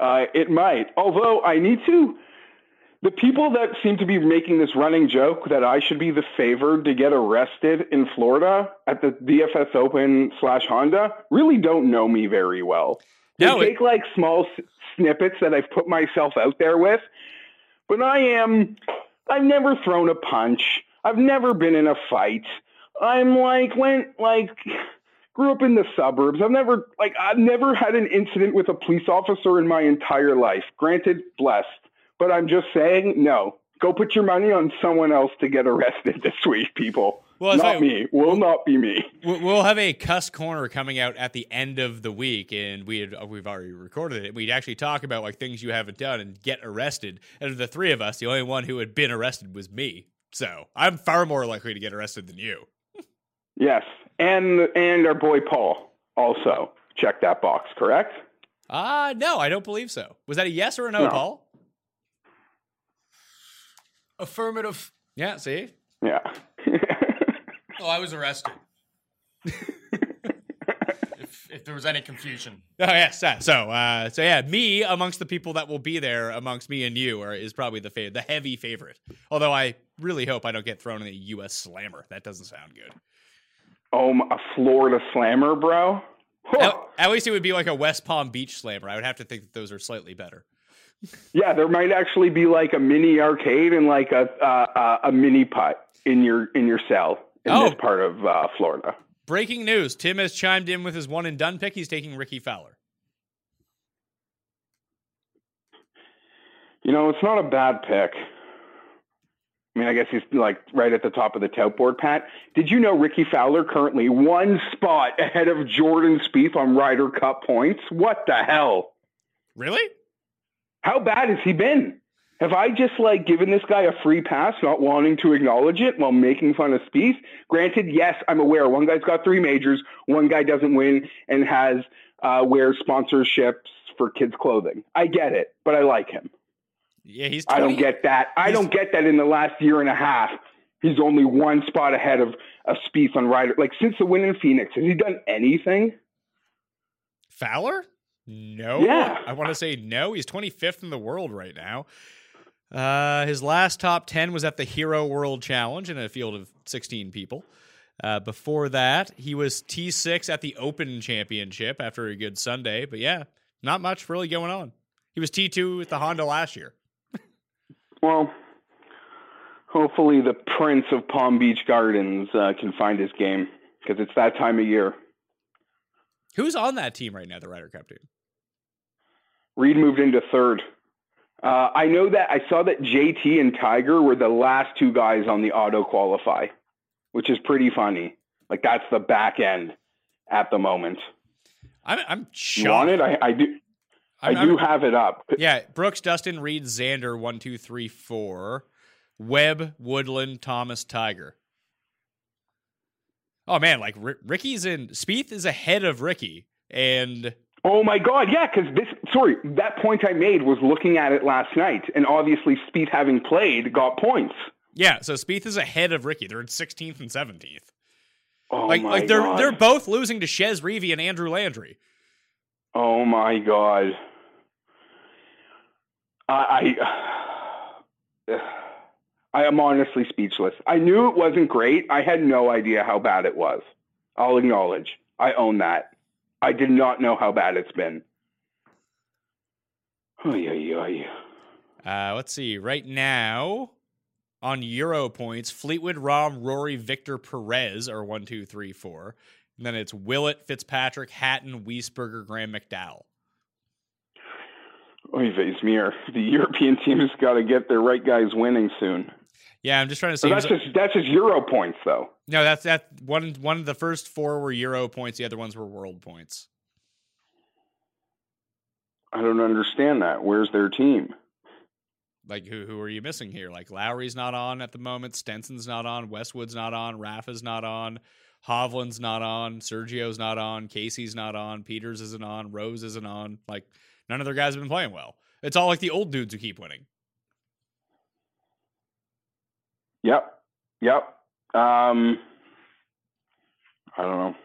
It might, although the people that seem to be making this running joke that I should be the favored to get arrested in Florida at the DFS Open /Honda really don't know me very well. No, they take like small snippets that I've put myself out there with, but I've never thrown a punch. I've never been in a fight. I'm like, grew up in the suburbs. I've never had an incident with a police officer in my entire life. Granted, blessed, but I'm just saying, no, go put your money on someone else to get arrested this week, people. Well, not me. Will not be me. We'll have a cuss corner coming out at the end of the week, and we've already recorded it. We'd actually talk about like things you haven't done and get arrested. Out of the three of us, the only one who had been arrested was me. So I'm far more likely to get arrested than you. Yes, and our boy Paul also checked that box, correct? No, I don't believe so. Was that a yes or a no, Paul? Affirmative. Yeah. See. Yeah. Oh, I was arrested. if there was any confusion. Oh, yes. So yeah, me amongst the people that will be there, amongst me and you, is probably the heavy favorite. Although I really hope I don't get thrown in a U.S. slammer. That doesn't sound good. Oh, a Florida slammer, bro? Huh. At least it would be like a West Palm Beach slammer. I would have to think that those are slightly better. Yeah, there might actually be like a mini arcade and like a mini putt in your cell. This part of Florida. Breaking news. Tim has chimed in with his one and done pick. He's taking Rickie Fowler. You know, it's not a bad pick. I mean, I guess he's like right at the top of the tout board, Pat. Did you know Rickie Fowler currently one spot ahead of Jordan Spieth on Ryder Cup points? What the hell? Really? How bad has he been? Have I just like given this guy a free pass, not wanting to acknowledge it while making fun of Spieth? Granted, yes, I'm aware. One guy's got three majors, one guy doesn't win and has wears sponsorships for kids' clothing. I get it, but I like him. Yeah, he's. 20. I don't get that. I don't get that. In the last year and a half, he's only one spot ahead of Spieth on Ryder. Like since the win in Phoenix, has he done anything? Fowler? No. Yeah. I want to say no. He's 25th in the world right now. His last top 10 was at the Hero World Challenge in a field of 16 people. Before that, he was T6 at the Open Championship after a good Sunday. But yeah, not much really going on. He was T2 at the Honda last year. Well, hopefully the Prince of Palm Beach Gardens can find his game because it's that time of year. Who's on that team right now, the Ryder Cup team? Reed moved into third. I know that I saw that JT and Tiger were the last two guys on the auto qualify, which is pretty funny. Like that's the back end at the moment. I'm shocked. You want it? I do have it up. Yeah. Brooks, Dustin, Reed, Xander, 1, 2, 3, 4, Webb, Woodland, Thomas, Tiger. Oh man. Like Ricky's in Spieth is ahead of Rickie and oh my God, yeah, because that point I made was looking at it last night, and obviously Spieth, having played, got points. Yeah, so Spieth is ahead of Rickie. They're in 16th and 17th. Oh my God. Like they're both losing to Shez Reavie and Andrew Landry. Oh my God. I am honestly speechless. I knew it wasn't great. I had no idea how bad it was. I'll acknowledge. I own that. I did not know how bad it's been. Oh, yeah. Let's see. Right now, on Euro points, Fleetwood, Rahm, Rory, Victor, Perez are 1, 2, 3, 4. And then it's Willett, Fitzpatrick, Hatton, Wiesberger, Graham, McDowell. Oy vey smear. The European team has got to get their right guys winning soon. Yeah, I'm just trying to see. So that's just Euro points, though. No, that's that one of the first four were Euro points. The other ones were world points. I don't understand that. Where's their team? Like, who are you missing here? Like, Lowry's not on at the moment. Stenson's not on. Westwood's not on. Rafa's not on. Hovland's not on. Sergio's not on. Casey's not on. Peters isn't on. Rose isn't on. Like, none of their guys have been playing well. It's all like the old dudes who keep winning. Yep. I don't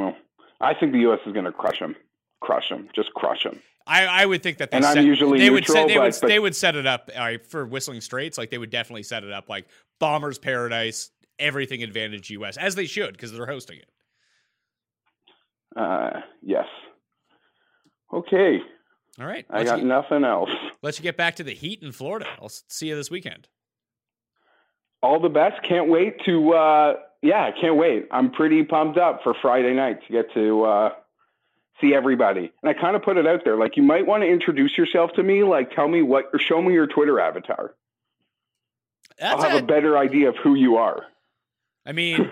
know. I think the U.S. is going to crush them. I would think that they. And I'm usually neutral, but they would set it up for Whistling Straits. Like they would definitely set it up like Bombers Paradise, everything advantage U.S. as they should because they're hosting it. Yes. Okay. All right. I got nothing else. Let you get back to the heat in Florida. I'll see you this weekend. All the best. Can't wait to, yeah, I can't wait. I'm pretty pumped up for Friday night to get to see everybody. And I kind of put it out there. Like, you might want to introduce yourself to me. Like, tell me what, or show me your Twitter avatar. I'll have a better idea of who you are. I mean,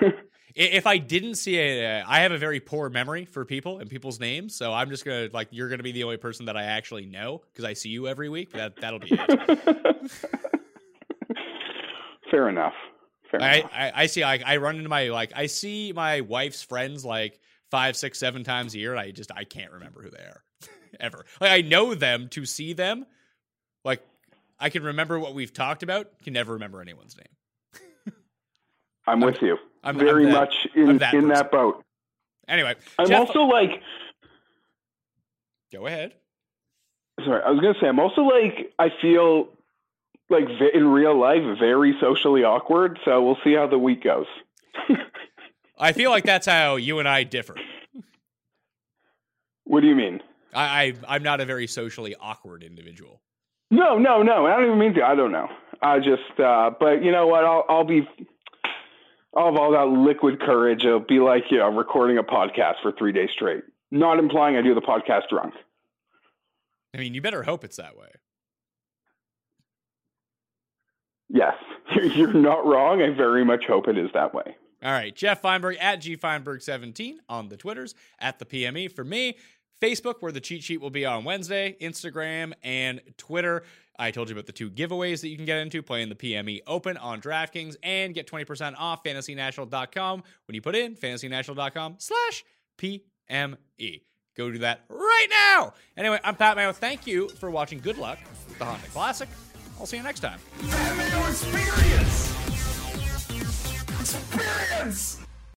if I didn't see it, I have a very poor memory for people and people's names. So I'm just going to, like, you're going to be the only person that I actually know because I see you every week. That'll be it. Fair enough. Fair enough. I see, like, I run into my, like, I see my wife's friends like 5, 6, 7 times a year. And I can't remember who they are ever. Like, I know them to see them. Like, I can remember what we've talked about. Can never remember anyone's name. I'm with you. I'm very much in that boat. Anyway. I'm Jeff, also like. Go ahead. Sorry. I was going to say, I'm also like, I feel like in real life, very socially awkward. So we'll see how the week goes. I feel like that's how you and I differ. What do you mean? I'm not a very socially awkward individual. No. I don't even mean to. I don't know. I just, but you know what? I'll have all that liquid courage. It'll be like, you know, recording a podcast for 3 days straight. Not implying I do the podcast drunk. I mean, you better hope it's that way. Yes, you're not wrong. I very much hope it is that way. All right. Jeff Feinberg at GFeinberg17 on the Twitters, at the PME for me. Facebook, where the cheat sheet will be on Wednesday, Instagram, and Twitter. I told you about the 2 giveaways that you can get into playing the PME Open on DraftKings and get 20% off FantasyNational.com when you put in FantasyNational.com/PME. Go do that right now. Anyway, I'm Pat Mayo. Thank you for watching. Good luck with the Honda Classic. I'll see you next time. Experience!